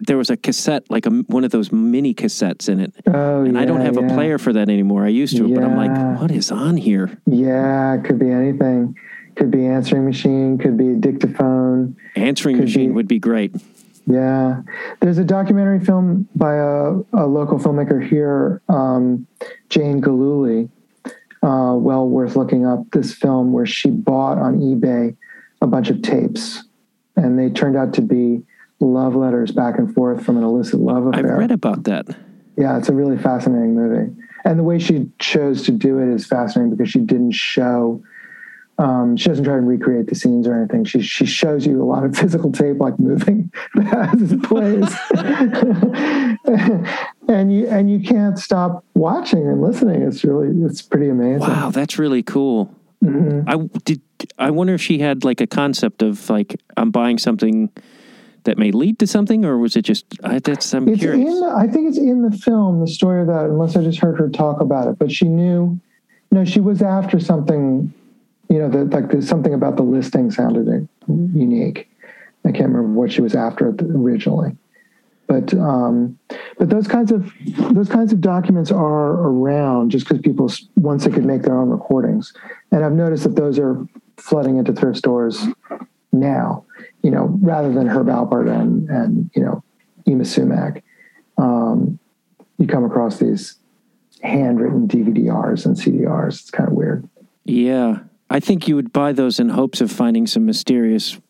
There was a cassette, like a, one of those mini cassettes in it. Oh, and yeah, I don't have yeah. a player for that anymore. I used to, yeah. but I'm like, what is on here? Yeah, it could be anything. Could be answering machine, could be dictaphone. Answering could machine be, would be great. Yeah. There's a documentary film by a, a local filmmaker here, um, Jane Galuli, uh, well worth looking up, this film where she bought on eBay a bunch of tapes. And they turned out to be love letters back and forth from an illicit love affair. I've read about that. Yeah, it's a really fascinating movie. And the way she chose to do it is fascinating because she didn't show, um, she doesn't try and recreate the scenes or anything. She she shows you a lot of physical tape, like moving as it plays. and you and you can't stop watching and listening. It's really, it's pretty amazing. Wow, that's really cool. Mm-hmm. I, did, I wonder if she had like a concept of like, I'm buying something that may lead to something, or was it just, I, that's, I'm it's curious. In the, I think it's in the film, the story of that, unless I just heard her talk about it, but she knew, no, she was after something, you know, the, like the, something about the listing sounded unique. I can't remember what she was after originally, but, um, but those kinds of, those kinds of documents are around just because people, once they could make their own recordings. And I've noticed that those are flooding into thrift stores now, you know, rather than Herb Alpert and, and you know, Ema Sumac, um, you come across these handwritten D V D Rs and C D Rs. It's kind of weird. Yeah. I think you would buy those in hopes of finding some mysterious,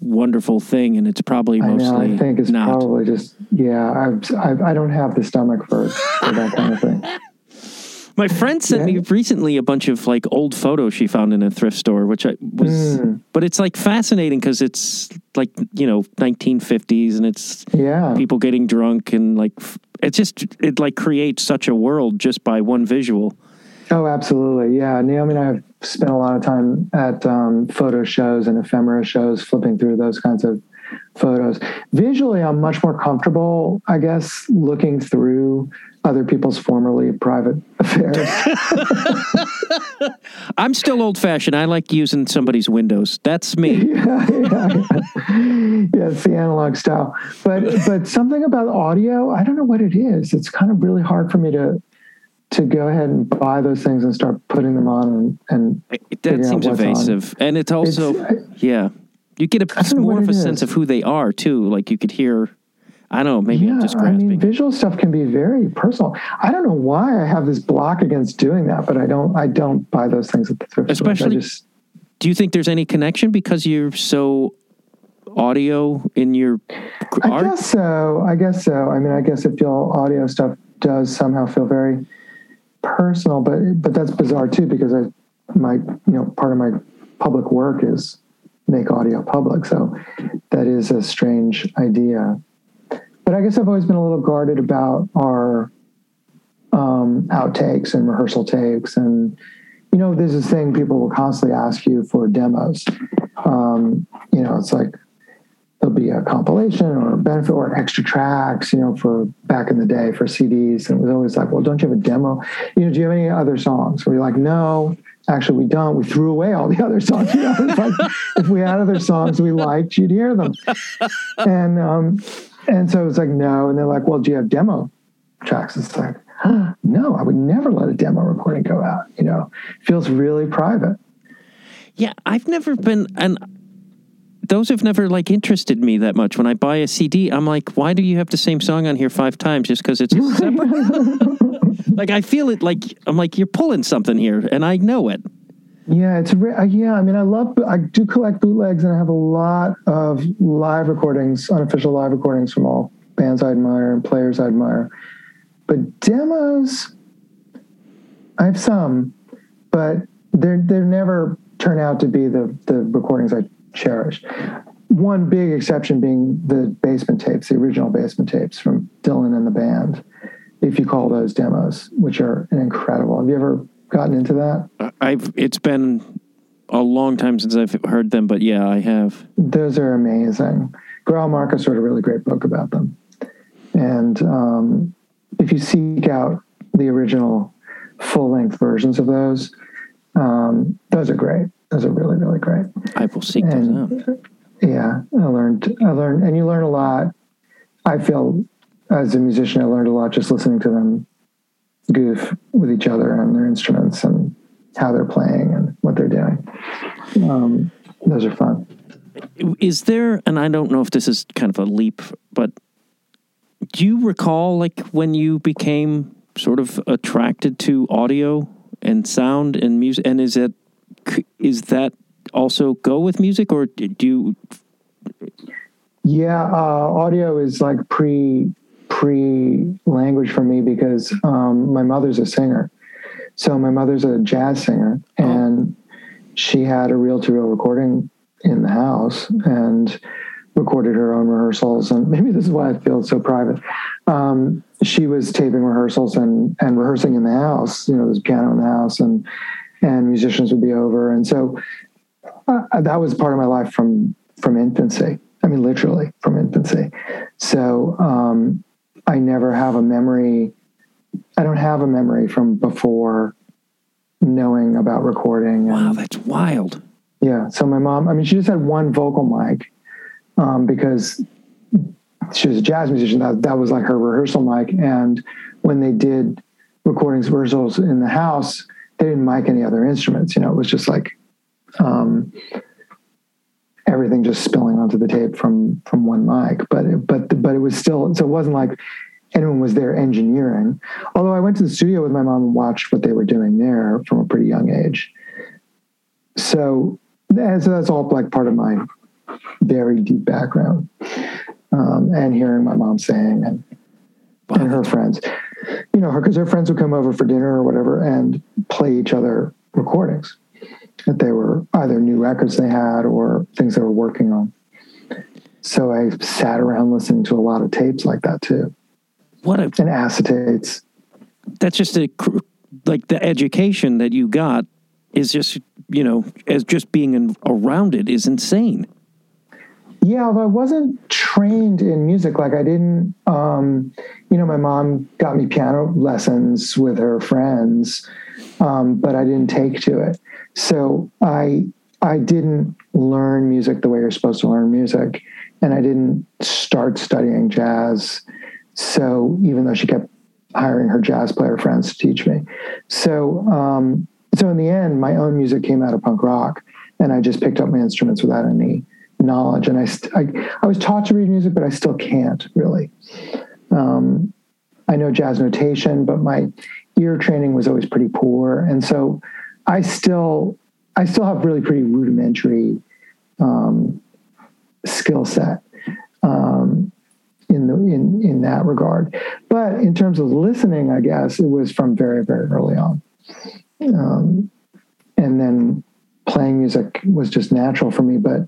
wonderful thing, and it's probably mostly I, know, I think it's not. Probably just, yeah, I've, I've, I don't have the stomach for, for that kind of thing. My friend sent yeah. me recently a bunch of like old photos she found in a thrift store, which I was, mm. but it's like fascinating because it's like, you know, nineteen fifties and it's yeah. people getting drunk and like, it just, it like creates such a world just by one visual. Oh, absolutely. Yeah. Naomi and I have spent a lot of time at um, photo shows and ephemera shows, flipping through those kinds of photos. Visually, I'm much more comfortable, I guess, looking through other people's formerly private affairs. I'm still old-fashioned. I like using somebody's windows. That's me. yeah, yeah, yeah. yeah, it's the analog style. But but something about audio, I don't know what it is. It's kind of really hard for me to to go ahead and buy those things and start putting them on. And, and that seems evasive. On. And it's also, it's, yeah. You get a, more of a sense of who they are, too. Like you could hear... I don't know, maybe yeah, I'm just grasping. I mean, visual stuff can be very personal. I don't know why I have this block against doing that, but I don't I don't buy those things at the thrift store. Especially, just, do you think there's any connection because you're so audio in your art? I guess so. I guess so. I mean, I guess if your audio stuff does somehow feel very personal, but but that's bizarre, too, because I my you know part of my public work is make audio public. So that is a strange idea. But I guess I've always been a little guarded about our um, outtakes and rehearsal takes. And, you know, there's this thing people will constantly ask you for demos. Um, you know, it's like there'll be a compilation or a benefit or extra tracks, you know, for back in the day for C Ds. And it was always like, well, don't you have a demo? You know, do you have any other songs? We're like, no. Actually, we don't. We threw away all the other songs. You know, it's like, if we had other songs we liked, you'd hear them. And um, and so it's like, no. And they're like, well, do you have demo tracks? It's like, huh, no, I would never let a demo recording go out. You know, it feels really private. Yeah, I've never been, and those have never like interested me that much. When I buy a C D, I'm like, why do you have the same song on here five times just because it's separate? Like, I feel it like, I'm like, you're pulling something here, and I know it. Yeah, it's, yeah, I mean, I love, I do collect bootlegs, and I have a lot of live recordings, unofficial live recordings from all bands I admire and players I admire. But demos, I have some, but they're, they're never turn out to be the, the recordings I cherish. One big exception being the basement tapes, the original basement tapes from Dylan and the band. If you call those demos, which are incredible. Have you ever gotten into that? I've. It's been a long time since I've heard them, but yeah, I have. Those are amazing. Grail Marcus wrote a really great book about them. And um, if you seek out the original full-length versions of those, um, those are great. Those are really, really great. I will seek and, those out. Yeah, I learned, I learned, and you learn a lot. I feel, as a musician, I learned a lot just listening to them goof with each other on their instruments and how they're playing and what they're doing. Um, those are fun. Is there, and I don't know if this is kind of a leap, but do you recall, like, when you became sort of attracted to audio and sound and music? And is it, is that also go with music, or do you? Yeah, uh, audio is like pre pre language for me, because um, my mother's a singer. So my mother's a jazz singer, and oh. she had a reel-to-reel recording in the house and recorded her own rehearsals. And maybe this is why I feel so private. Um, she was taping rehearsals and, and rehearsing in the house. You know, there's a piano in the house, and and musicians would be over. And so uh, that was part of my life from, from infancy. I mean, literally from infancy. So um, I never have a memory. I don't have a memory from before knowing about recording. And, wow, that's wild. Yeah. So my mom, I mean, she just had one vocal mic um, because she was a jazz musician. That, that was like her rehearsal mic. And when they did recordings, rehearsals in the house, they didn't mic any other instruments. You know, it was just like um, everything just spilling onto the tape from, from one mic. But it, but but it was still, so it wasn't like anyone was there engineering. Although I went to the studio with my mom and watched what they were doing there from a pretty young age. So, and so that's all like part of my very deep background, um, and hearing my mom sing and, wow. and her friends, you know, her, cause her friends would come over for dinner or whatever and play each other recordings that they were either new records they had or things they were working on. So I sat around listening to a lot of tapes like that too. What a, and acetates. That's just a, like the education that you got is just, you know, as just being in, around it is insane. Yeah, although I wasn't trained in music. Like I didn't, um, you know, my mom got me piano lessons with her friends, um, but I didn't take to it. So I I didn't learn music the way you're supposed to learn music. And I didn't start studying jazz. So even though she kept hiring her jazz player friends to teach me. So um, so in the end, my own music came out of punk rock, and I just picked up my instruments without any knowledge. And I st- I, I was taught to read music, but I still can't really. Um, I know jazz notation, but my ear training was always pretty poor. And so I still I still have really pretty rudimentary um, skill set. Um In, the, in in that regard. But in terms of listening, I guess it was from very, very early on. Um, and then playing music was just natural for me. But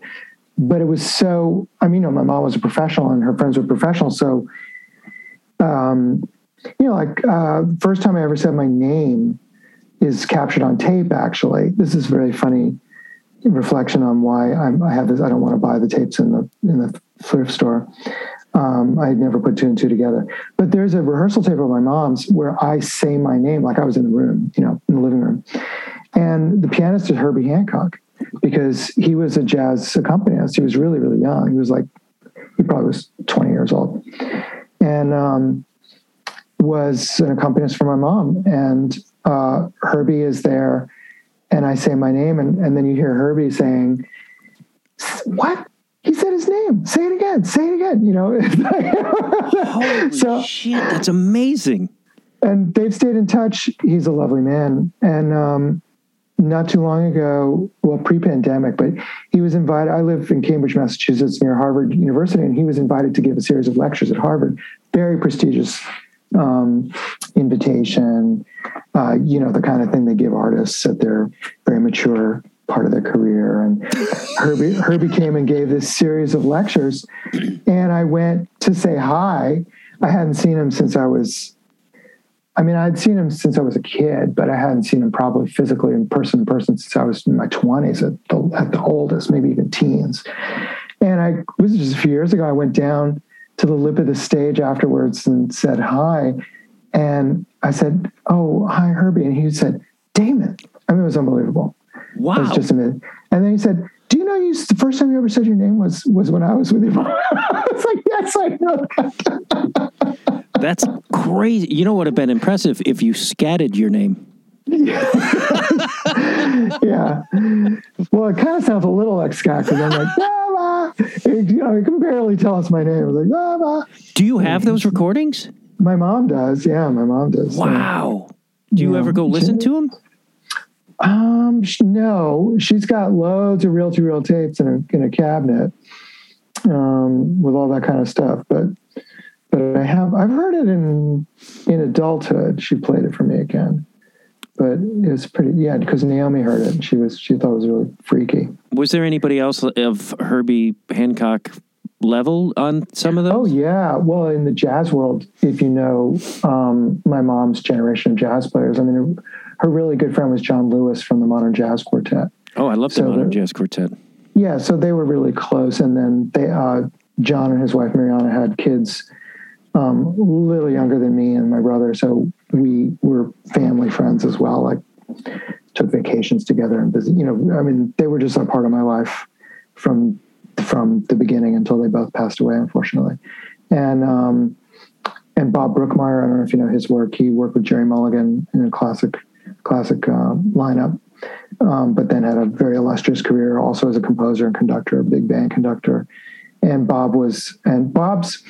but it was so, I mean, you know, my mom was a professional and her friends were professionals. So, um, you know, like uh, first time I ever said my name is captured on tape, actually. This is a very funny reflection on why I'm, I have this, I don't want to buy the tapes in the in the thrift store. Um, I had never put two and two together, but there's a rehearsal tape of my mom's where I say my name, like I was in the room, you know, in the living room. And the pianist is Herbie Hancock, because he was a jazz accompanist. He was really, really young. He was like, he probably was twenty years old, and um, was an accompanist for my mom. And uh, Herbie is there, and I say my name, and, and then you hear Herbie saying, "What? He said his name. Say it again. Say it again." You know. Holy so, shit! That's amazing. And they've stayed in touch. He's a lovely man. And um, not too long ago, well, pre-pandemic, but he was invited. I live in Cambridge, Massachusetts, near Harvard University, and he was invited to give a series of lectures at Harvard. Very prestigious um, invitation. Uh, you know, the kind of thing they give artists at their very mature part of their career. And Herbie, Herbie came and gave this series of lectures, and I went to say hi. I hadn't seen him since I was, I mean, I'd seen him since I was a kid, but I hadn't seen him probably physically in person in person since I was in my twenties at the, at the oldest, maybe even teens. And I was just a few years ago, I went down to the lip of the stage afterwards and said hi. And I said, "Oh, hi, Herbie." And he said, "Damon." I mean, it was unbelievable. Wow. It was just amazing. And then he said, "Do you know you, the first time you ever said your name was was when I was with your mom?" I was like, "Yes, I know." That's crazy. You know what would have been impressive if you scatted your name. Yeah. Well, it kind of sounds a little like Scott, because I'm like, "Mama." You know, he can barely tell us my name. I was like, "Mama." Do you have those recordings? My mom does. Yeah, my mom does. Wow. So, do you yeah. ever go listen to them? Um, no, she's got loads of reel-to-reel tapes in a, in a cabinet, um, with all that kind of stuff. But, but I have, I've heard it in, in adulthood. She played it for me again, but it was pretty, yeah, because Naomi heard it and she was, she thought it was really freaky. Was there anybody else of Herbie Hancock level on some of those? Oh yeah. Well, in the jazz world, if you know, um, my mom's generation of jazz players, I mean, it, her really good friend was John Lewis from the Modern Jazz Quartet. Oh, I love the so Modern Jazz Quartet. Yeah, so they were really close. And then they, uh, John and his wife, Mariana, had kids um, a little younger than me and my brother. So we were family friends as well, like took vacations together and visit. You know, I mean, they were just a part of my life from from the beginning until they both passed away, unfortunately. And, um, and Bob Brookmeyer, I don't know if you know his work. He worked with Jerry Mulligan in a classic classic uh, lineup, um, but then had a very illustrious career also as a composer and conductor, a big band conductor. And Bob was, and Bob's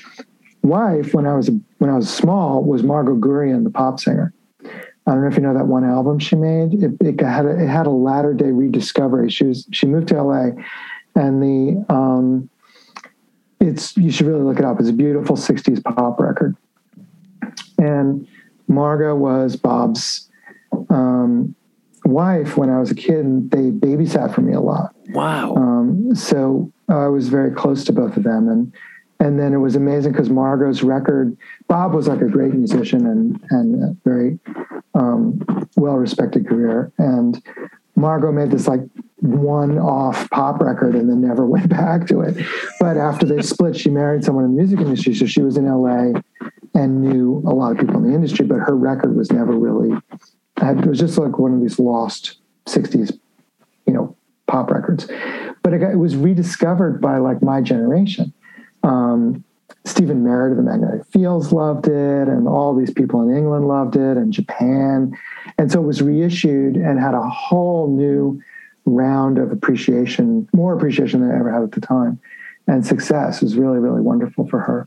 wife, when I was when I was small, was Margot Gurian, the pop singer. I don't know if you know that one album she made. It, it had a, it had a latter-day rediscovery. She was she moved to L A, and the um, it's you should really look it up. It's a beautiful sixties pop record, and Margot was Bob's um wife when I was a kid, and they babysat for me a lot. Wow. Um so I was very close to both of them, and and then it was amazing because Margot's record, Bob was like a great musician and and a very um well-respected career, and Margot made this like one-off pop record and then never went back to it. But after they split, she married someone in the music industry, so she was in L A and knew a lot of people in the industry, but her record was never really, it was just like one of these lost sixties, you know, pop records. But it, got, it was rediscovered by like my generation. Um, Stephen Merritt of the Magnetic Fields loved it, and all these people in England loved it, and Japan. And so it was reissued and had a whole new round of appreciation, more appreciation than I ever had at the time. And success was really, really wonderful for her.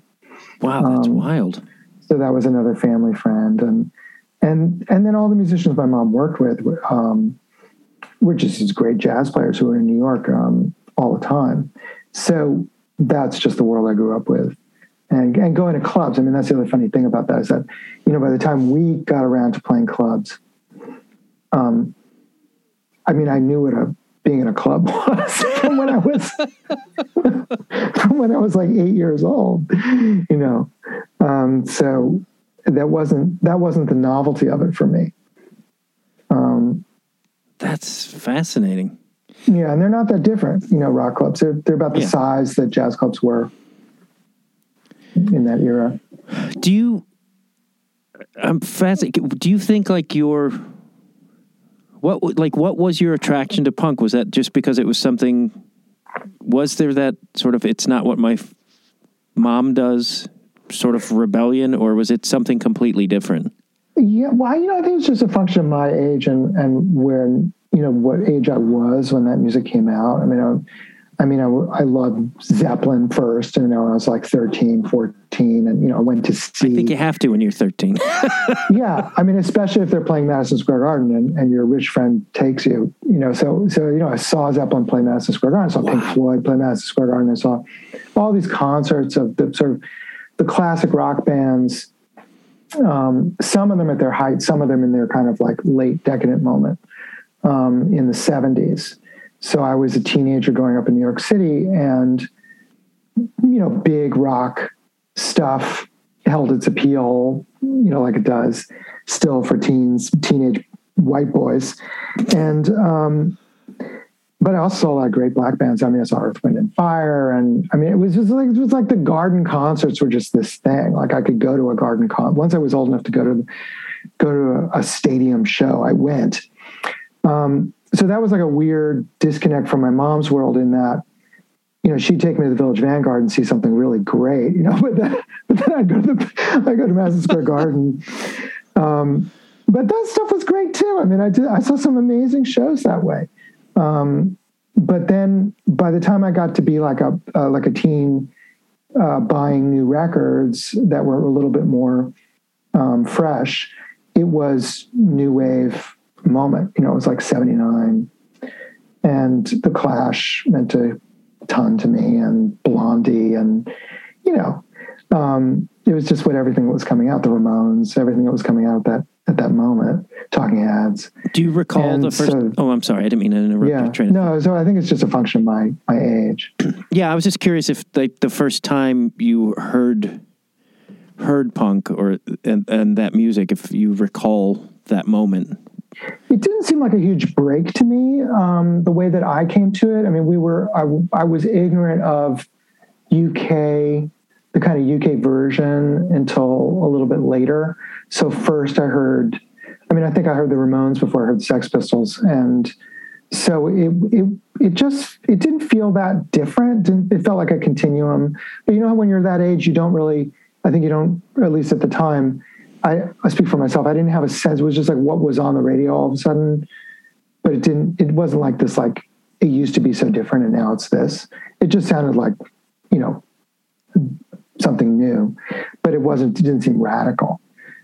Wow, that's um, wild. So that was another family friend. And And and then all the musicians my mom worked with were, um, were just these great jazz players who were in New York um, all the time. So that's just the world I grew up with. And and going to clubs, I mean, that's the other funny thing about that is that, you know, by the time we got around to playing clubs, um, I mean, I knew what a, being in a club was from when I was from when I was like eight years old, you know. Um, so... That wasn't that wasn't the novelty of it for me. Um, That's fascinating. Yeah, and they're not that different, you know. Rock clubs, they're they're about the yeah. size that jazz clubs were in that era. Do you? I'm fascinated. Do you think like your what like what was your attraction to punk? Was that just because it was something? Was there that sort of it's not what my f- mom does? Sort of rebellion, or was it something completely different? Yeah, well, you know, I think it's just a function of my age and and where, you know, what age I was when that music came out. I mean, I, I mean, I, I loved Zeppelin first, and you know, I was like thirteen, fourteen, and you know, I went to see. I think you have to when you're thirteen. Yeah, I mean, especially if they're playing Madison Square Garden and, and your rich friend takes you, you know. So so you know, I saw Zeppelin play Madison Square Garden, I saw wow. Pink Floyd play Madison Square Garden, I saw all these concerts of the sort of. The classic rock bands, um, some of them at their height, some of them in their kind of like late decadent moment um, in the seventies. So I was a teenager growing up in New York City, and, you know, big rock stuff held its appeal, you know, like it does still for teens, teenage white boys. And, um, but I also saw a lot of great black bands. I mean, I saw Earth, Wind, and Fire. And I mean, it was just like, it was like the garden concerts were just this thing. Like I could go to a garden con. Once I was old enough to go to, go to a, a stadium show, I went. Um, so that was like a weird disconnect from my mom's world in that, you know, she'd take me to the Village Vanguard and see something really great, you know, but then, but then I'd go to the, I go to Madison Square Garden. Um, but that stuff was great too. I mean, I did, I saw some amazing shows that way. Um, but then by the time I got to be like a, uh, like a teen, uh, buying new records that were a little bit more, um, fresh, it was new wave moment, you know, it was like seventy-nine and The Clash meant to, ton to me, and Blondie, and you know, um, it was just what everything that was coming out, the Ramones, everything that was coming out at that at that moment, Talking Heads. Do you recall and the first? So, oh, I'm sorry, I didn't mean to interrupt. Yeah, your train of no, thought. So I think it's just a function of my my age. Yeah, I was just curious if like the first time you heard heard punk or and and that music, if you recall that moment. It didn't seem like a huge break to me, um, the way that I came to it. I mean, we were, I, I was ignorant of U K, the kind of U K version until a little bit later. So first I heard, I mean, I think I heard the Ramones before I heard the Sex Pistols. And so it, it, it just, it didn't feel that different. Didn't, it felt like a continuum, but you know, when you're that age, you don't really, I think you don't, or at least at the time, I, I speak for myself. I didn't have a sense. It was just like what was on the radio all of a sudden, but it didn't, it wasn't like this, like it used to be so different and now it's this. It just sounded like, you know, something new, but it wasn't, it didn't seem radical.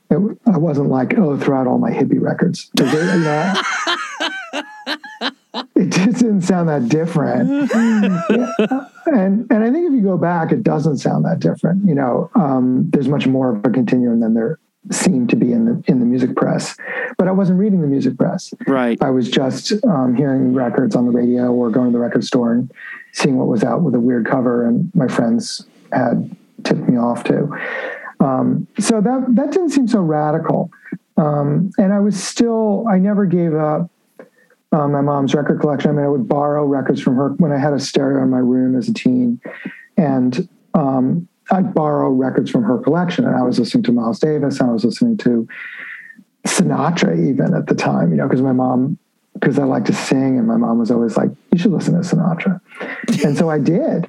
It, I wasn't like, oh, throw out all my hippie records. It, you know, it just didn't sound that different. Yeah. And and I think if you go back, it doesn't sound that different. You know, um, there's much more of a continuum than there seemed to be in the in the music press, but I wasn't reading the music press. Right, I was just um, hearing records on the radio or going to the record store and seeing what was out with a weird cover, and my friends had tipped me off too. Um, so that that didn't seem so radical, um, and I was still I never gave up uh, my mom's record collection. I mean, I would borrow records from her when I had a stereo in my room as a teen, and um, I'd borrow records from her collection, and I was listening to Miles Davis, and I was listening to Sinatra even at the time, you know, because my mom, because I like to sing, and my mom was always like, you should listen to Sinatra. And so I did,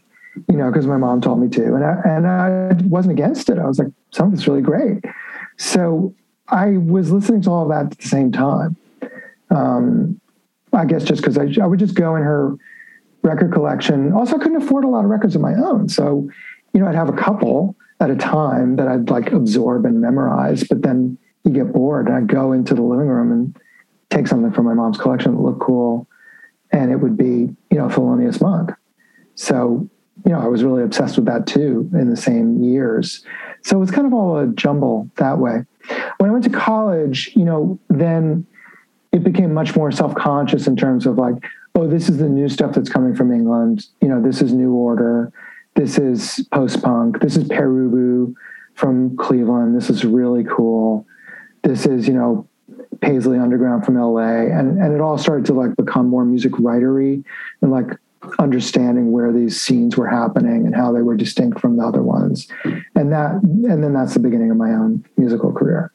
you know, because my mom told me to, and I, and I wasn't against it. I was like, some of it's really great. So I was listening to all that at the same time. Um, I guess just because I, I would just go in her record collection. Also, I couldn't afford a lot of records of my own, so you know, I'd have a couple at a time that I'd like absorb and memorize, but then you get bored and I'd go into the living room and take something from my mom's collection that looked cool. And it would be, you know, Thelonious Monk. So, you know, I was really obsessed with that too in the same years. So it was kind of all a jumble that way. When I went to college, you know, then it became much more self-conscious in terms of like, oh, this is the new stuff that's coming from England. You know, this is New Order. This is post-punk. This is Perubu from Cleveland. This is really cool. This is, you know, Paisley Underground from L A. And and it all started to like become more music writery and like understanding where these scenes were happening and how they were distinct from the other ones. And that, and then that's the beginning of my own musical career.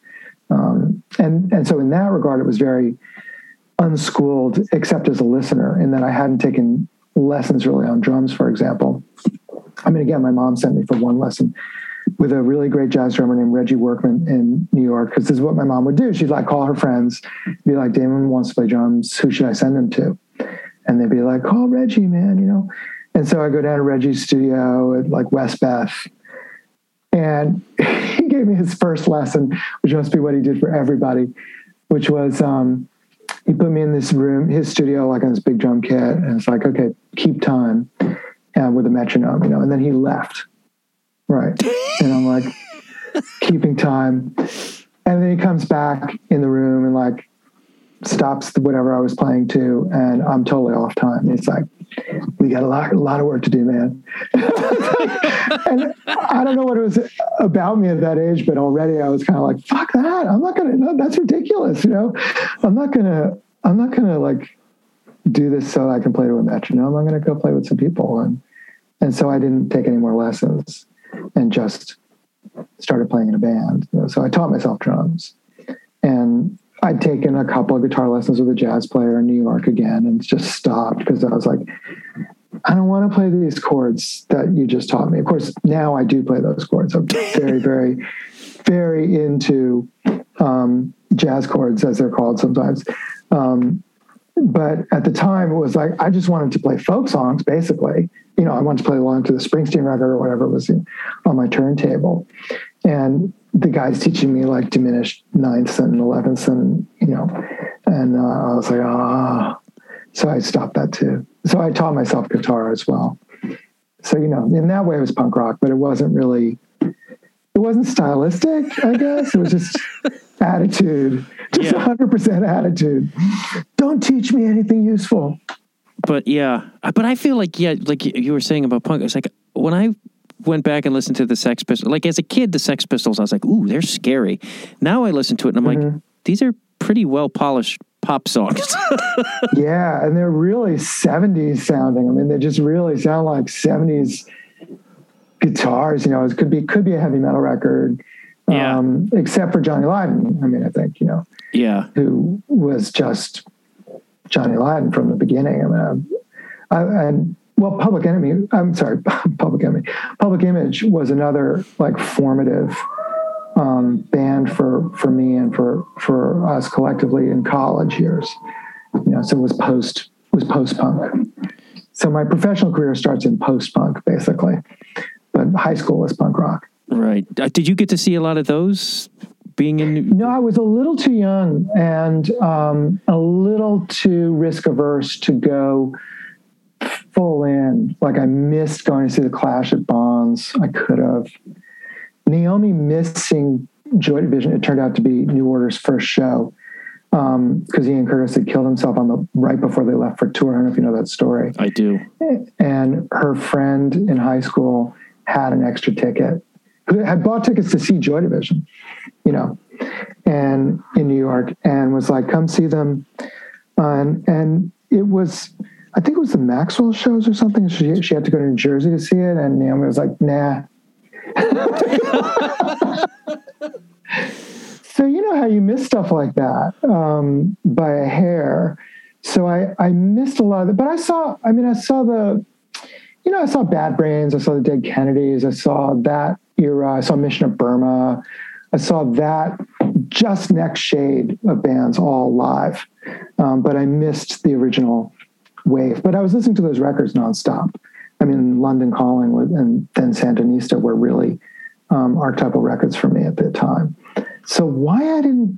Um, and, and so in that regard, it was very unschooled, except as a listener, in that I hadn't taken lessons really on drums, for example. I mean, again, my mom sent me for one lesson with a really great jazz drummer named Reggie Workman in New York, because this is what my mom would do. She'd like call her friends, be like, Damon wants to play drums. Who should I send him to? And they'd be like, call Reggie, man, you know? And so I go down to Reggie's studio at like West Beth, and he gave me his first lesson, which must be what he did for everybody, which was um, he put me in this room, his studio, like on this big drum kit. And it's like, okay, keep time. Uh, with a metronome, you know, and then he left. Right. And I'm like keeping time. And then he comes back in the room and like stops whatever I was playing to. And I'm totally off time. It's like, we got a lot, a lot of work to do, man. And I don't know what it was about me at that age, but already I was kind of like, fuck that. I'm not going to, no, that's ridiculous. You know, I'm not going to, I'm not going to like do this so I can play to a metronome. I'm going to go play with some people. And, and so I didn't take any more lessons and just started playing in a band. So I taught myself drums. And I'd taken a couple of guitar lessons with a jazz player in New York again and just stopped because I was like, I don't want to play these chords that you just taught me. Of course, now I do play those chords. I'm very, very, very into um, jazz chords, as they're called sometimes. Um, but at the time, it was like, I just wanted to play folk songs, basically. You know, I wanted to play along to the Springsteen record or whatever was in, on my turntable. And the guy's teaching me like diminished ninths and elevenths and, you know, and uh, I was like, ah, oh. So I stopped that too. So I taught myself guitar as well. So, you know, in that way it was punk rock, but it wasn't really, it wasn't stylistic, I guess. It was just attitude, just yeah. one hundred percent attitude. Don't teach me anything useful. But yeah, but I feel like, yeah, like you were saying about punk, it's like when I went back and listened to the Sex Pistols, like as a kid, the Sex Pistols, I was like, ooh, they're scary. Now I listen to it and I'm mm-hmm. like, these are pretty well-polished pop songs. Yeah, and they're really seventies sounding. I mean, they just really sound like seventies guitars. You know, it could be could be a heavy metal record, yeah. um, except for Johnny Lydon. I mean, I think, you know, yeah, who was just Johnny Lydon from the beginning. I mean, I, I, and well, Public Enemy. I'm sorry, Public Enemy. Public Image was another like formative um, band for, for me and for, for us collectively in college years, you know, so it was post, was post-punk. So my professional career starts in post-punk basically, but high school was punk rock. Right. Uh, did you get to see a lot of those being in? No, I was a little too young and, um, a little too risk averse to go full in. Like I missed going to see the Clash at Bonds. I could have. Naomi missing Joy Division, it turned out to be New Order's first show because um, Ian Curtis had killed himself on the right before they left for tour. I don't know if you know that story. I do. And her friend in high school had an extra ticket, who had bought tickets to see Joy Division, you know, and in New York, and was like, come see them. Um, and it was, I think it was the Maxwell shows or something. She, she had to go to New Jersey to see it, and Naomi was like, nah. So you know how you miss stuff like that um, by a hair. So I, I missed a lot of it, but I saw, I mean, I saw the, you know, I saw Bad Brains. I saw the Dead Kennedys. I saw that era. I saw Mission of Burma. I saw that just next shade of bands all live. Um, but I missed the original wave, but I was listening to those records nonstop. I mean, London Calling and then Sandinista were really um, archetypal records for me at the time. So why I didn't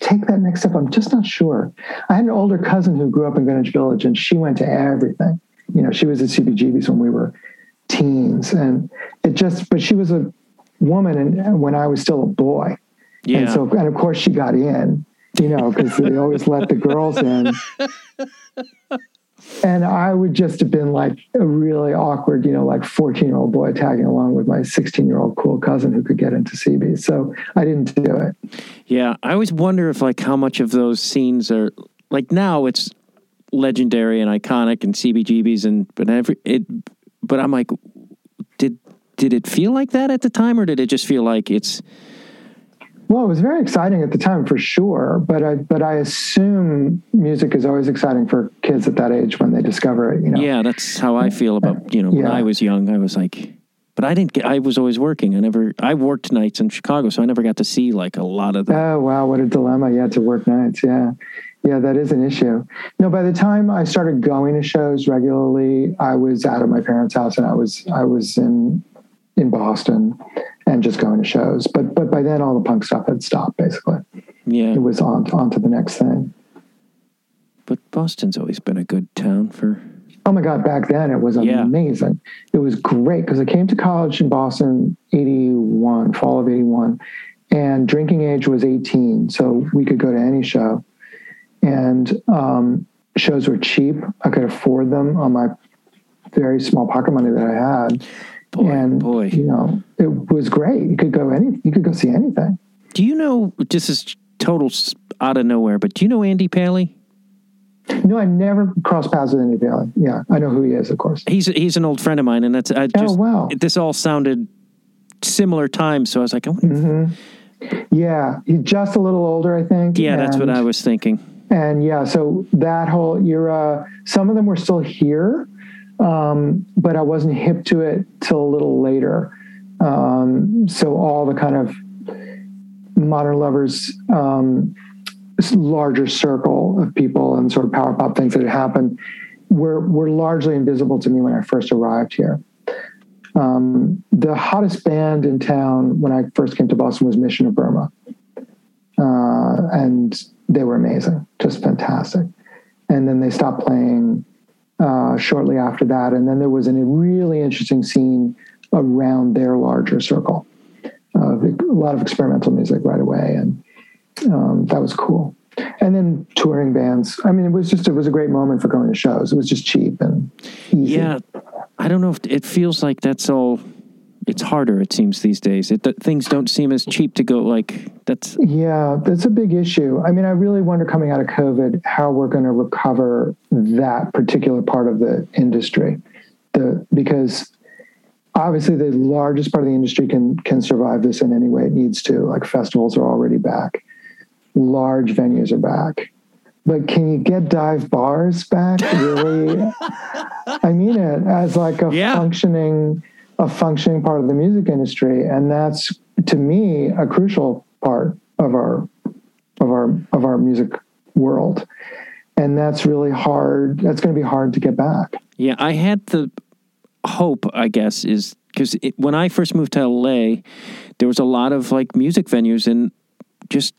take that next step, I'm just not sure. I had an older cousin who grew up in Greenwich Village, and she went to everything. You know, she was at C B G B's when we were teens, and it just, but she was a woman and when I was still a boy. Yeah. And so, and of course she got in, you know, because they always let the girls in. And I would just have been like a really awkward, you know, like fourteen-year-old boy tagging along with my sixteen-year-old cool cousin who could get into C B. So I didn't do it. Yeah, I always wonder if like how much of those scenes are like now it's legendary and iconic and C B G B's and but every it. But I'm like, did did it feel like that at the time, or did it just feel like it's? Well, it was very exciting at the time, for sure. But I, but I assume music is always exciting for kids at that age when they discover it. You know. Yeah, that's how I feel about, you know, yeah. When I was young, I was like, but I didn't get. I was always working. I never. I worked nights in Chicago, so I never got to see like a lot of. The... Oh wow, what a dilemma! Yeah, to work nights. Yeah, yeah, that is an issue. No, by the time I started going to shows regularly, I was out of my parents' house, and I was I was in in Boston. And just going to shows. But but by then, all the punk stuff had stopped, basically. Yeah. It was on, on to the next thing. But Boston's always been a good town for... Oh, my God. Back then, it was amazing. Yeah. It was great, because I came to college in Boston, eighty-one, fall of eighty-one, and drinking age was eighteen, so we could go to any show. And um, shows were cheap. I could afford them on my very small pocket money that I had. Boy, and boy. You know, it was great. You could go any. You could go see anything. Do you know? This is total out of nowhere, but do you know Andy Paley? No, I've never crossed paths with anybody. Yeah, I know who he is, of course. He's he's an old friend of mine, and that's I just, oh wow. This all sounded similar times, so I was like, oh. Mm-hmm. Yeah, he's just a little older, I think. Yeah, and that's what I was thinking. And yeah, so that whole era, some of them were still here, um, but I wasn't hip to it till a little later. Um, so all the kind of Modern Lovers, um, larger circle of people and sort of power pop things that had happened were were largely invisible to me when I first arrived here. Um, the hottest band in town when I first came to Boston was Mission of Burma. Uh, and they were amazing, just fantastic. And then they stopped playing uh, shortly after that. And then there was a really interesting scene around their larger circle. Uh, a lot of experimental music right away, and um, that was cool. And then touring bands. I mean, it was just it was a great moment for going to shows. It was just cheap and easy. Yeah, I don't know if it feels like that's all. It's harder. It seems these days. It, th- things don't seem as cheap to go. Like that's yeah, that's a big issue. I mean, I really wonder coming out of COVID how we're going to recover that particular part of the industry, the because. Obviously, the largest part of the industry can can survive this in any way it needs to. Like festivals are already back, large venues are back, but can you get dive bars back? Really, I mean it as like a yeah. functioning a functioning part of the music industry, and that's to me a crucial part of our of our of our music world, and that's really hard. That's going to be hard to get back. Yeah, I had the. Hope, I guess, is because when I first moved to L A, there was a lot of like music venues and just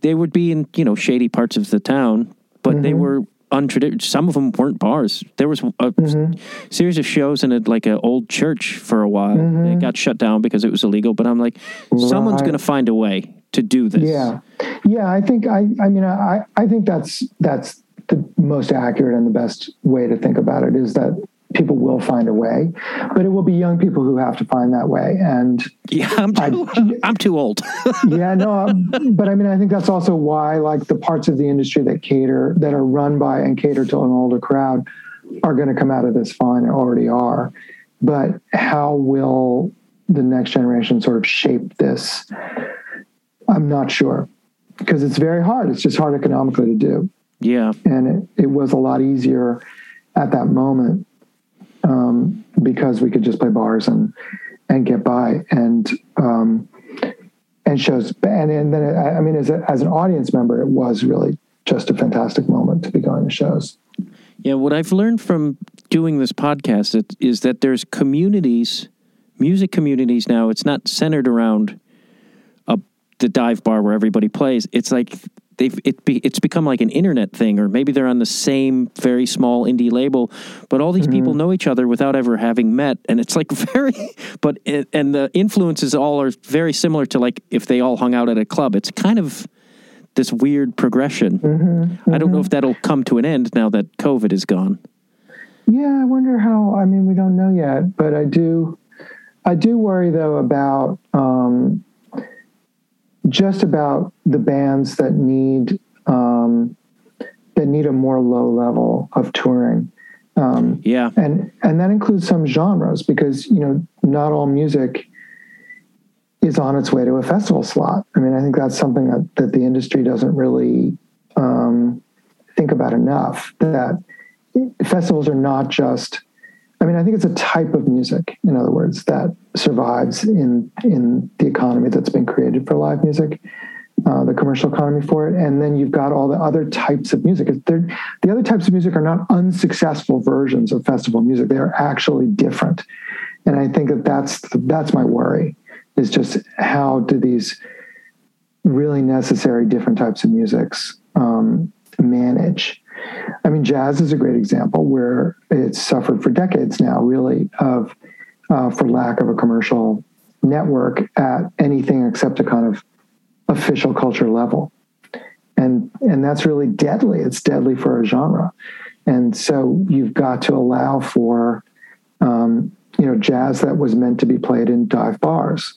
they would be in, you know, shady parts of the town, but mm-hmm. they were untraditional. Some of them weren't bars. There was a mm-hmm. series of shows in a, like an old church for a while. Mm-hmm. It got shut down because it was illegal, but I'm like, right. someone's going to find a way to do this. Yeah. Yeah. I think, I, I mean, I, I think that's, that's the most accurate and the best way to think about it is that people will find a way, but it will be young people who have to find that way. And yeah, I'm too, I, I'm too old. yeah, no, but I mean, I think that's also why like the parts of the industry that cater, that are run by and cater to an older crowd are going to come out of this fine and already are. But how will the next generation sort of shape this? I'm not sure because it's very hard. It's just hard economically to do. Yeah. And it, it was a lot easier at that moment. Um, because we could just play bars and, and get by and, um, and shows. And, and then, it, I mean, as a, as an audience member, it was really just a fantastic moment to be going to shows. Yeah. What I've learned from doing this podcast is that there's communities, music communities now. It's not centered around a, the dive bar where everybody plays. It's like They've it be, it's become like an internet thing, or maybe they're on the same very small indie label, but all these mm-hmm. people know each other without ever having met, and it's like very. But it, and the influences all are very similar to like if they all hung out at a club. It's kind of this weird progression. Mm-hmm, mm-hmm. I don't know if that'll come to an end now that COVID is gone. Yeah, I wonder how. I mean, we don't know yet, but I do. I do worry though about. Um, just about the bands that need um, that need a more low level of touring. Um, yeah. And, and that includes some genres because, you know, not all music is on its way to a festival slot. I mean, I think that's something that, that the industry doesn't really um, think about enough, that festivals are not just, I mean, I think it's a type of music, in other words, that survives in in the economy that's been created for live music, uh, the commercial economy for it. And then you've got all the other types of music. They're, the other types of music are not unsuccessful versions of festival music. They are actually different. And I think that that's, that's my worry, is just how do these really necessary different types of musics um, manage? I mean, jazz is a great example where it's suffered for decades now, really, of uh, for lack of a commercial network at anything except a kind of official culture level. And and that's really deadly. It's deadly for a genre. And so you've got to allow for, um, you know, jazz that was meant to be played in dive bars.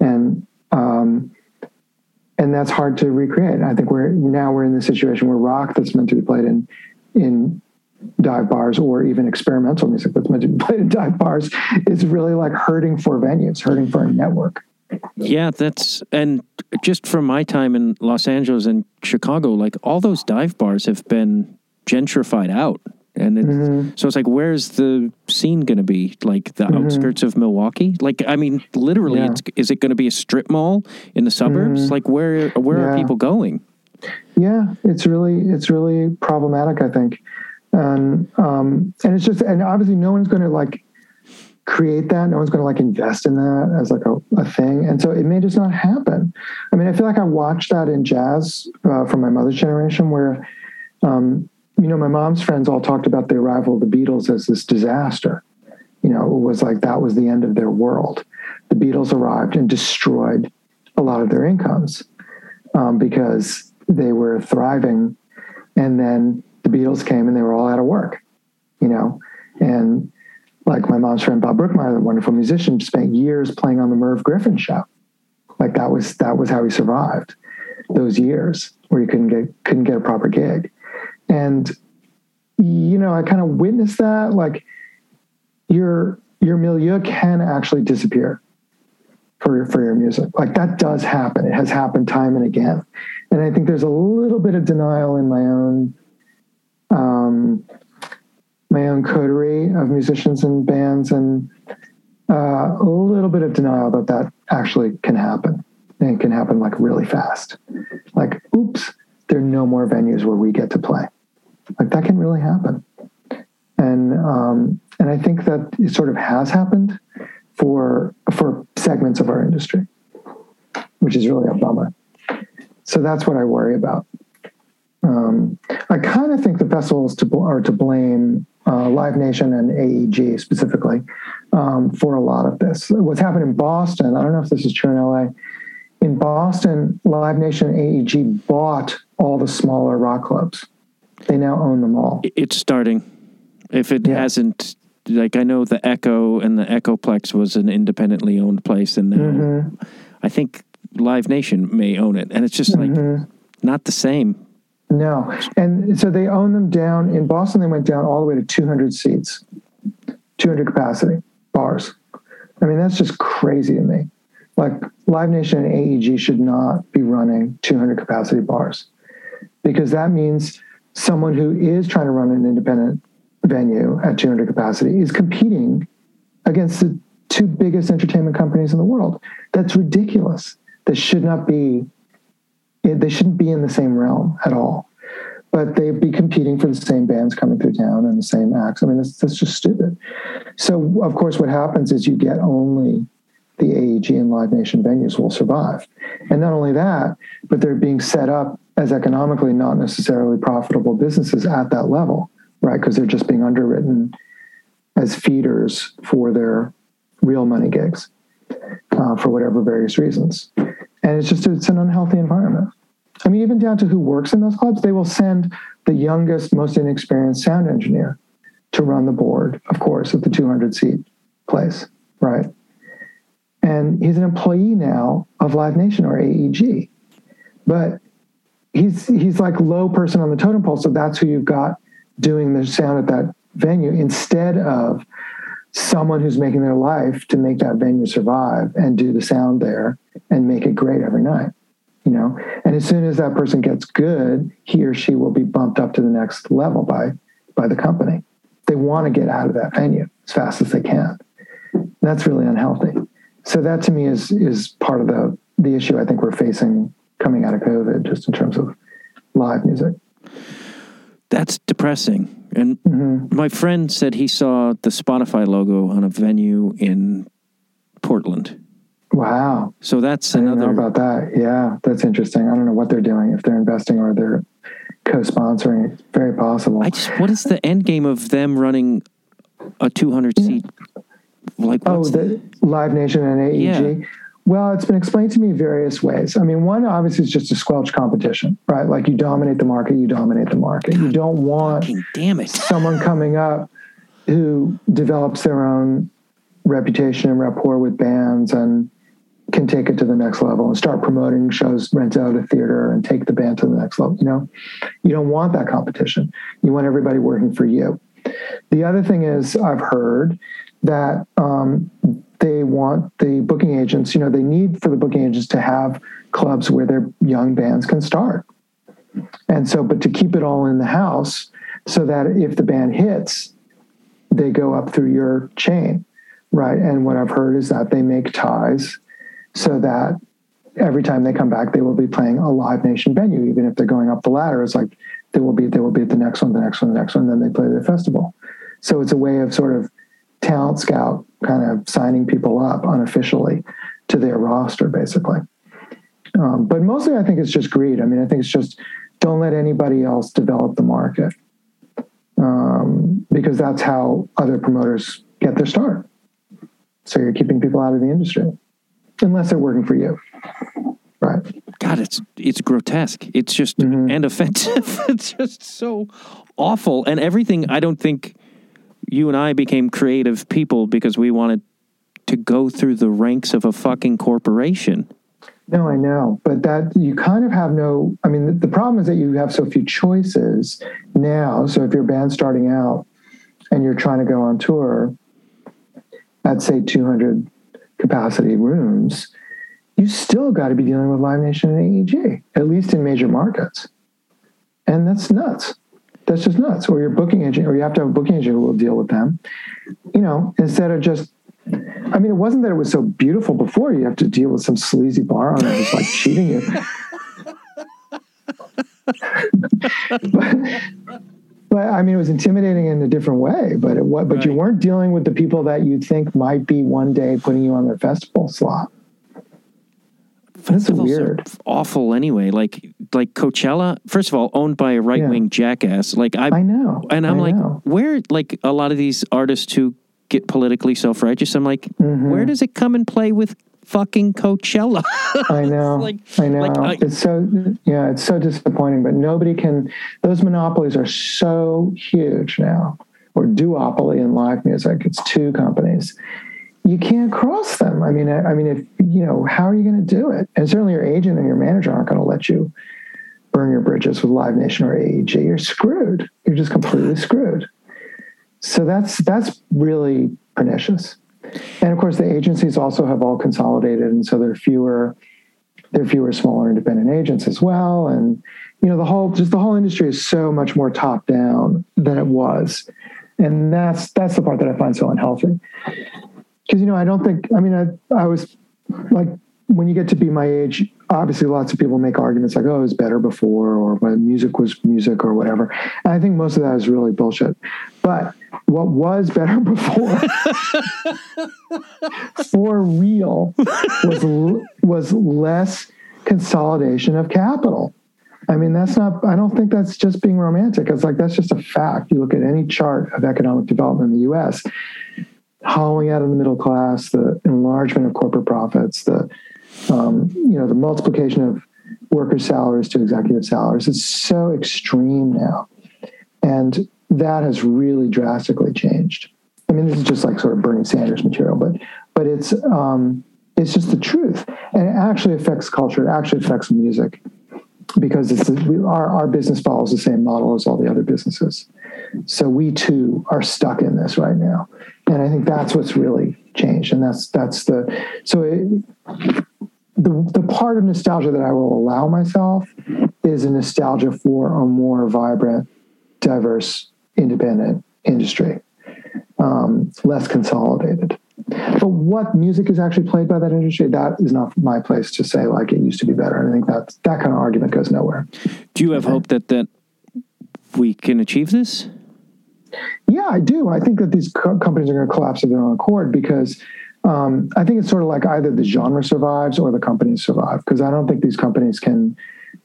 And um, And that's hard to recreate. I think we're now we're in the situation where rock that's meant to be played in in dive bars, or even experimental music that's meant to be played in dive bars, is really like hurting for venues, hurting for a network. Yeah, that's, and just from my time in Los Angeles and Chicago, like all those dive bars have been gentrified out. And it's, mm-hmm. so it's like, where's the scene going to be? Like the mm-hmm. outskirts of Milwaukee? Like, I mean, literally, yeah. it's, is it going to be a strip mall in the suburbs? Mm-hmm. Like, where where yeah. are people going? Yeah, it's really it's really problematic, I think. And um, and it's just, and obviously, no one's going to like create that. No one's going to like invest in that as like a, a thing. And so it may just not happen. I mean, I feel like I watched that in jazz uh, from my mother's generation, where. Um, You know, my mom's friends all talked about the arrival of the Beatles as this disaster. You know, it was like that was the end of their world. The Beatles arrived and destroyed a lot of their incomes um, because they were thriving. And then the Beatles came and they were all out of work, you know. And like my mom's friend, Bob Brookmeyer, the wonderful musician, spent years playing on the Merv Griffin show. Like that was that was how he survived those years where he couldn't get couldn't get a proper gig. And, you know, I kind of witnessed that, like your, your milieu can actually disappear for your, for your music. Like that does happen. It has happened time and again. And I think there's a little bit of denial in my own, um, my own coterie of musicians and bands, and uh, a little bit of denial that that actually can happen, and can happen like really fast. Like, oops, there are no more venues where we get to play. Like that can really happen. And, um, and I think that it sort of has happened for, for segments of our industry, which is really a bummer. So that's what I worry about. Um, I kind of think the festivals to, are to blame, uh, Live Nation and A E G specifically, um, for a lot of this. What's happened in Boston, I don't know if this is true in L A. In Boston, Live Nation and A E G bought all the smaller rock clubs. They now own them all. It's starting. If it yeah. hasn't, like I know the Echo and the Echoplex was an independently owned place, and mm-hmm. I think Live Nation may own it. And it's just like mm-hmm. not the same. No. And so they own them down. In Boston, they went down all the way to two hundred seats, two hundred capacity bars. I mean, that's just crazy to me. Like Live Nation and A E G should not be running two hundred capacity bars, because that means someone who is trying to run an independent venue at two hundred capacity is competing against the two biggest entertainment companies in the world. That's ridiculous. They should not be, they shouldn't be in the same realm at all, but they'd be competing for the same bands coming through town and the same acts. I mean, that's, that's just stupid. So of course what happens is you get only the A E G and Live Nation venues will survive. And not only that, but they're being set up as economically not necessarily profitable businesses at that level, right? Because they're just being underwritten as feeders for their real money gigs uh, for whatever various reasons. And it's just, it's an unhealthy environment. I mean, even down to who works in those clubs, they will send the youngest, most inexperienced sound engineer to run the board, of course, at the two hundred seat place, right? And he's an employee now of Live Nation or A E G, but he's he's like low person on the totem pole. So that's who you've got doing the sound at that venue instead of someone who's making their life to make that venue survive and do the sound there and make it great every night, you know? And as soon as that person gets good, he or she will be bumped up to the next level by, by the company. They want to get out of that venue as fast as they can. That's really unhealthy. So that to me is is part of the, the issue I think we're facing coming out of COVID, just in terms of live music. That's depressing. And mm-hmm. my friend said he saw the Spotify logo on a venue in Portland. Wow. So that's I another... didn't know about that. Yeah, that's interesting. I don't know what they're doing, if they're investing or they're co-sponsoring. It's very possible. I just, what is the end game of them running a two hundred seat... Yeah. Like oh, the Live Nation and A E G? Yeah. Well, it's been explained to me various ways. I mean, one obviously is just a squelch competition, right? Like you dominate the market, you dominate the market. God, you don't want damn it. someone coming up who develops their own reputation and rapport with bands and can take it to the next level and start promoting shows, rent out a theater, and take the band to the next level. You know, you don't want that competition. You want everybody working for you. The other thing is, I've heard that um, they want the booking agents, you know, they need for the booking agents to have clubs where their young bands can start. And so, but to keep it all in the house so that if the band hits, they go up through your chain, right? And what I've heard is that they make ties so that every time they come back, they will be playing a Live Nation venue, even if they're going up the ladder. It's like they will be, they will be at the next one, the next one, the next one, and then they play their festival. So it's a way of sort of talent scout kind of signing people up unofficially to their roster, basically. Um, but mostly I think it's just greed. I mean, I think it's just don't let anybody else develop the market, um, because that's how other promoters get their start. So you're keeping people out of the industry unless they're working for you. Right. God, it's it's grotesque. It's just mm-hmm. and offensive. It's just so awful. And everything, I don't think you and I became creative people because we wanted to go through the ranks of a fucking corporation. No, I know. But that you kind of have no, I mean, the, the problem is that you have so few choices now. So if your band's starting out and you're trying to go on tour at, say, two hundred capacity rooms, you still got to be dealing with Live Nation and A E G, at least in major markets. And that's nuts. That's just nuts. Or your booking agent, or you have to have a booking agent who will deal with them. You know, instead of just, I mean, it wasn't that it was so beautiful before. You have to deal with some sleazy bar owner who's like cheating you. but, but I mean, it was intimidating in a different way. But it was, but right. You weren't dealing with the people that you think might be one day putting you on their festival slot. Festivals That's weird. Are awful anyway. Like like Coachella, first of all, owned by a right wing yeah. jackass. Like I, I know, and I'm I like, know. Where like a lot of these artists who get politically self righteous, I'm like, mm-hmm. where does it come and play with fucking Coachella? I know, like, I know. Like, I, it's so yeah, it's so disappointing. But nobody can. Those monopolies are so huge now, or duopoly in live music. It's two companies. You can't cross them. I mean, I, I mean, if you know, how are you going to do it? And certainly your agent and your manager aren't going to let you burn your bridges with Live Nation or A E G. You're screwed. You're just completely screwed. So that's that's really pernicious. And of course, the agencies also have all consolidated, and so there are fewer, there are fewer smaller independent agents as well. And you know, the whole just the whole industry is so much more top down than it was, and that's that's the part that I find so unhealthy. Because, you know, I don't think, I mean, I I was, like, when you get to be my age, obviously lots of people make arguments like, oh, it was better before, or my music was music, or whatever. And I think most of that is really bullshit. But what was better before, for real, was was less consolidation of capital. I mean, that's not, I don't think that's just being romantic. It's like, that's just a fact. You look at any chart of economic development in the U S, hollowing out of the middle class, the enlargement of corporate profits, the um, you know the multiplication of workers' salaries to executive salaries. It's so extreme now, and that has really drastically changed. I mean, this is just like sort of Bernie Sanders material, but but it's um, it's just the truth, and it actually affects culture. It actually affects music because it's we, our our business follows the same model as all the other businesses. So we too are stuck in this right now. And I think that's what's really changed, and that's that's the so it, the the part of nostalgia that I will allow myself is a nostalgia for a more vibrant, diverse, independent industry, um, less consolidated. But what music is actually played by that industry, that is not my place to say. Like it used to be better, and I think that that kind of argument goes nowhere. Do you have hope that that we can achieve this? Yeah, I do. I think that these co- companies are going to collapse of their own accord because um, I think it's sort of like either the genre survives or the companies survive. Because I don't think these companies can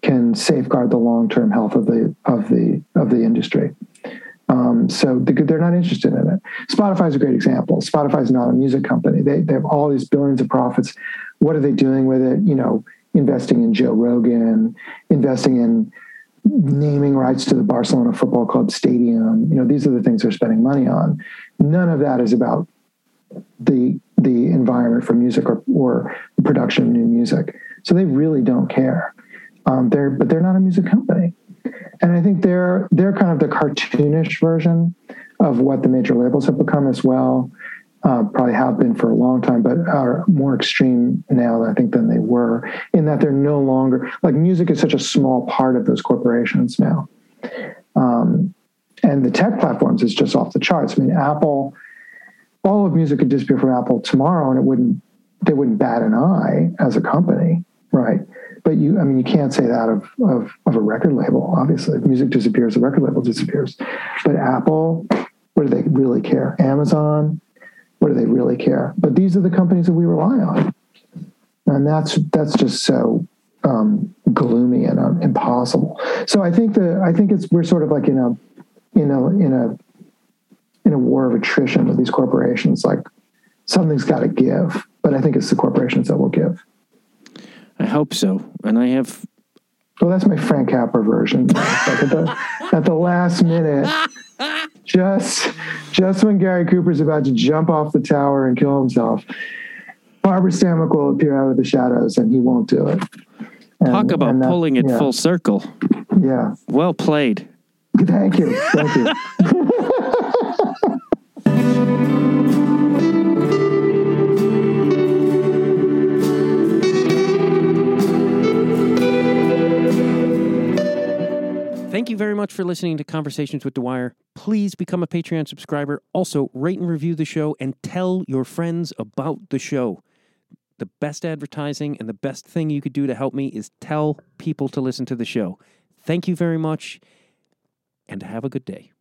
can safeguard the long term health of the of the of the industry. Um, so they're not interested in it. Spotify is a great example. Spotify is not a music company. They they have all these billions of profits. What are they doing with it? You know, investing in Joe Rogan, investing in naming rights to the Barcelona Football Club stadium. You know, these are the things they're spending money on. None of that is about the the environment for music or, or production of new music. So they really don't care. Um, they're but they're not a music company. And I think they're they're kind of the cartoonish version of what the major labels have become as well. Uh, probably have been for a long time, but are more extreme now, I think, than they were, in that they're no longer, like, music is such a small part of those corporations now. Um, and the tech platforms is just off the charts. I mean, Apple, all of music could disappear from Apple tomorrow, and it wouldn't, they wouldn't bat an eye as a company, right? But you, I mean, you can't say that of, of, of a record label, obviously. If music disappears, the record label disappears. But Apple, what do they really care? Amazon, what do they really care? But these are the companies that we rely on. And that's that's just so um, gloomy and um, impossible. So I think the I think it's we're sort of like in a in a in a in a war of attrition with these corporations. Like, something's got to give, but I think it's the corporations that will give. I hope so. And I have... Well, that's my Frank Capra version. Like at, the, at the last minute, just just when Gary Cooper's about to jump off the tower and kill himself, Barbara Stanwyck will appear out of the shadows, and he won't do it. And, Talk about and that, pulling it yeah. full circle. Yeah. Well played. Thank you. Thank you. Thank you very much for listening to Conversations with Dwyer. Please become a Patreon subscriber. Also, rate and review the show and tell your friends about the show. The best advertising and the best thing you could do to help me is tell people to listen to the show. Thank you very much, and have a good day.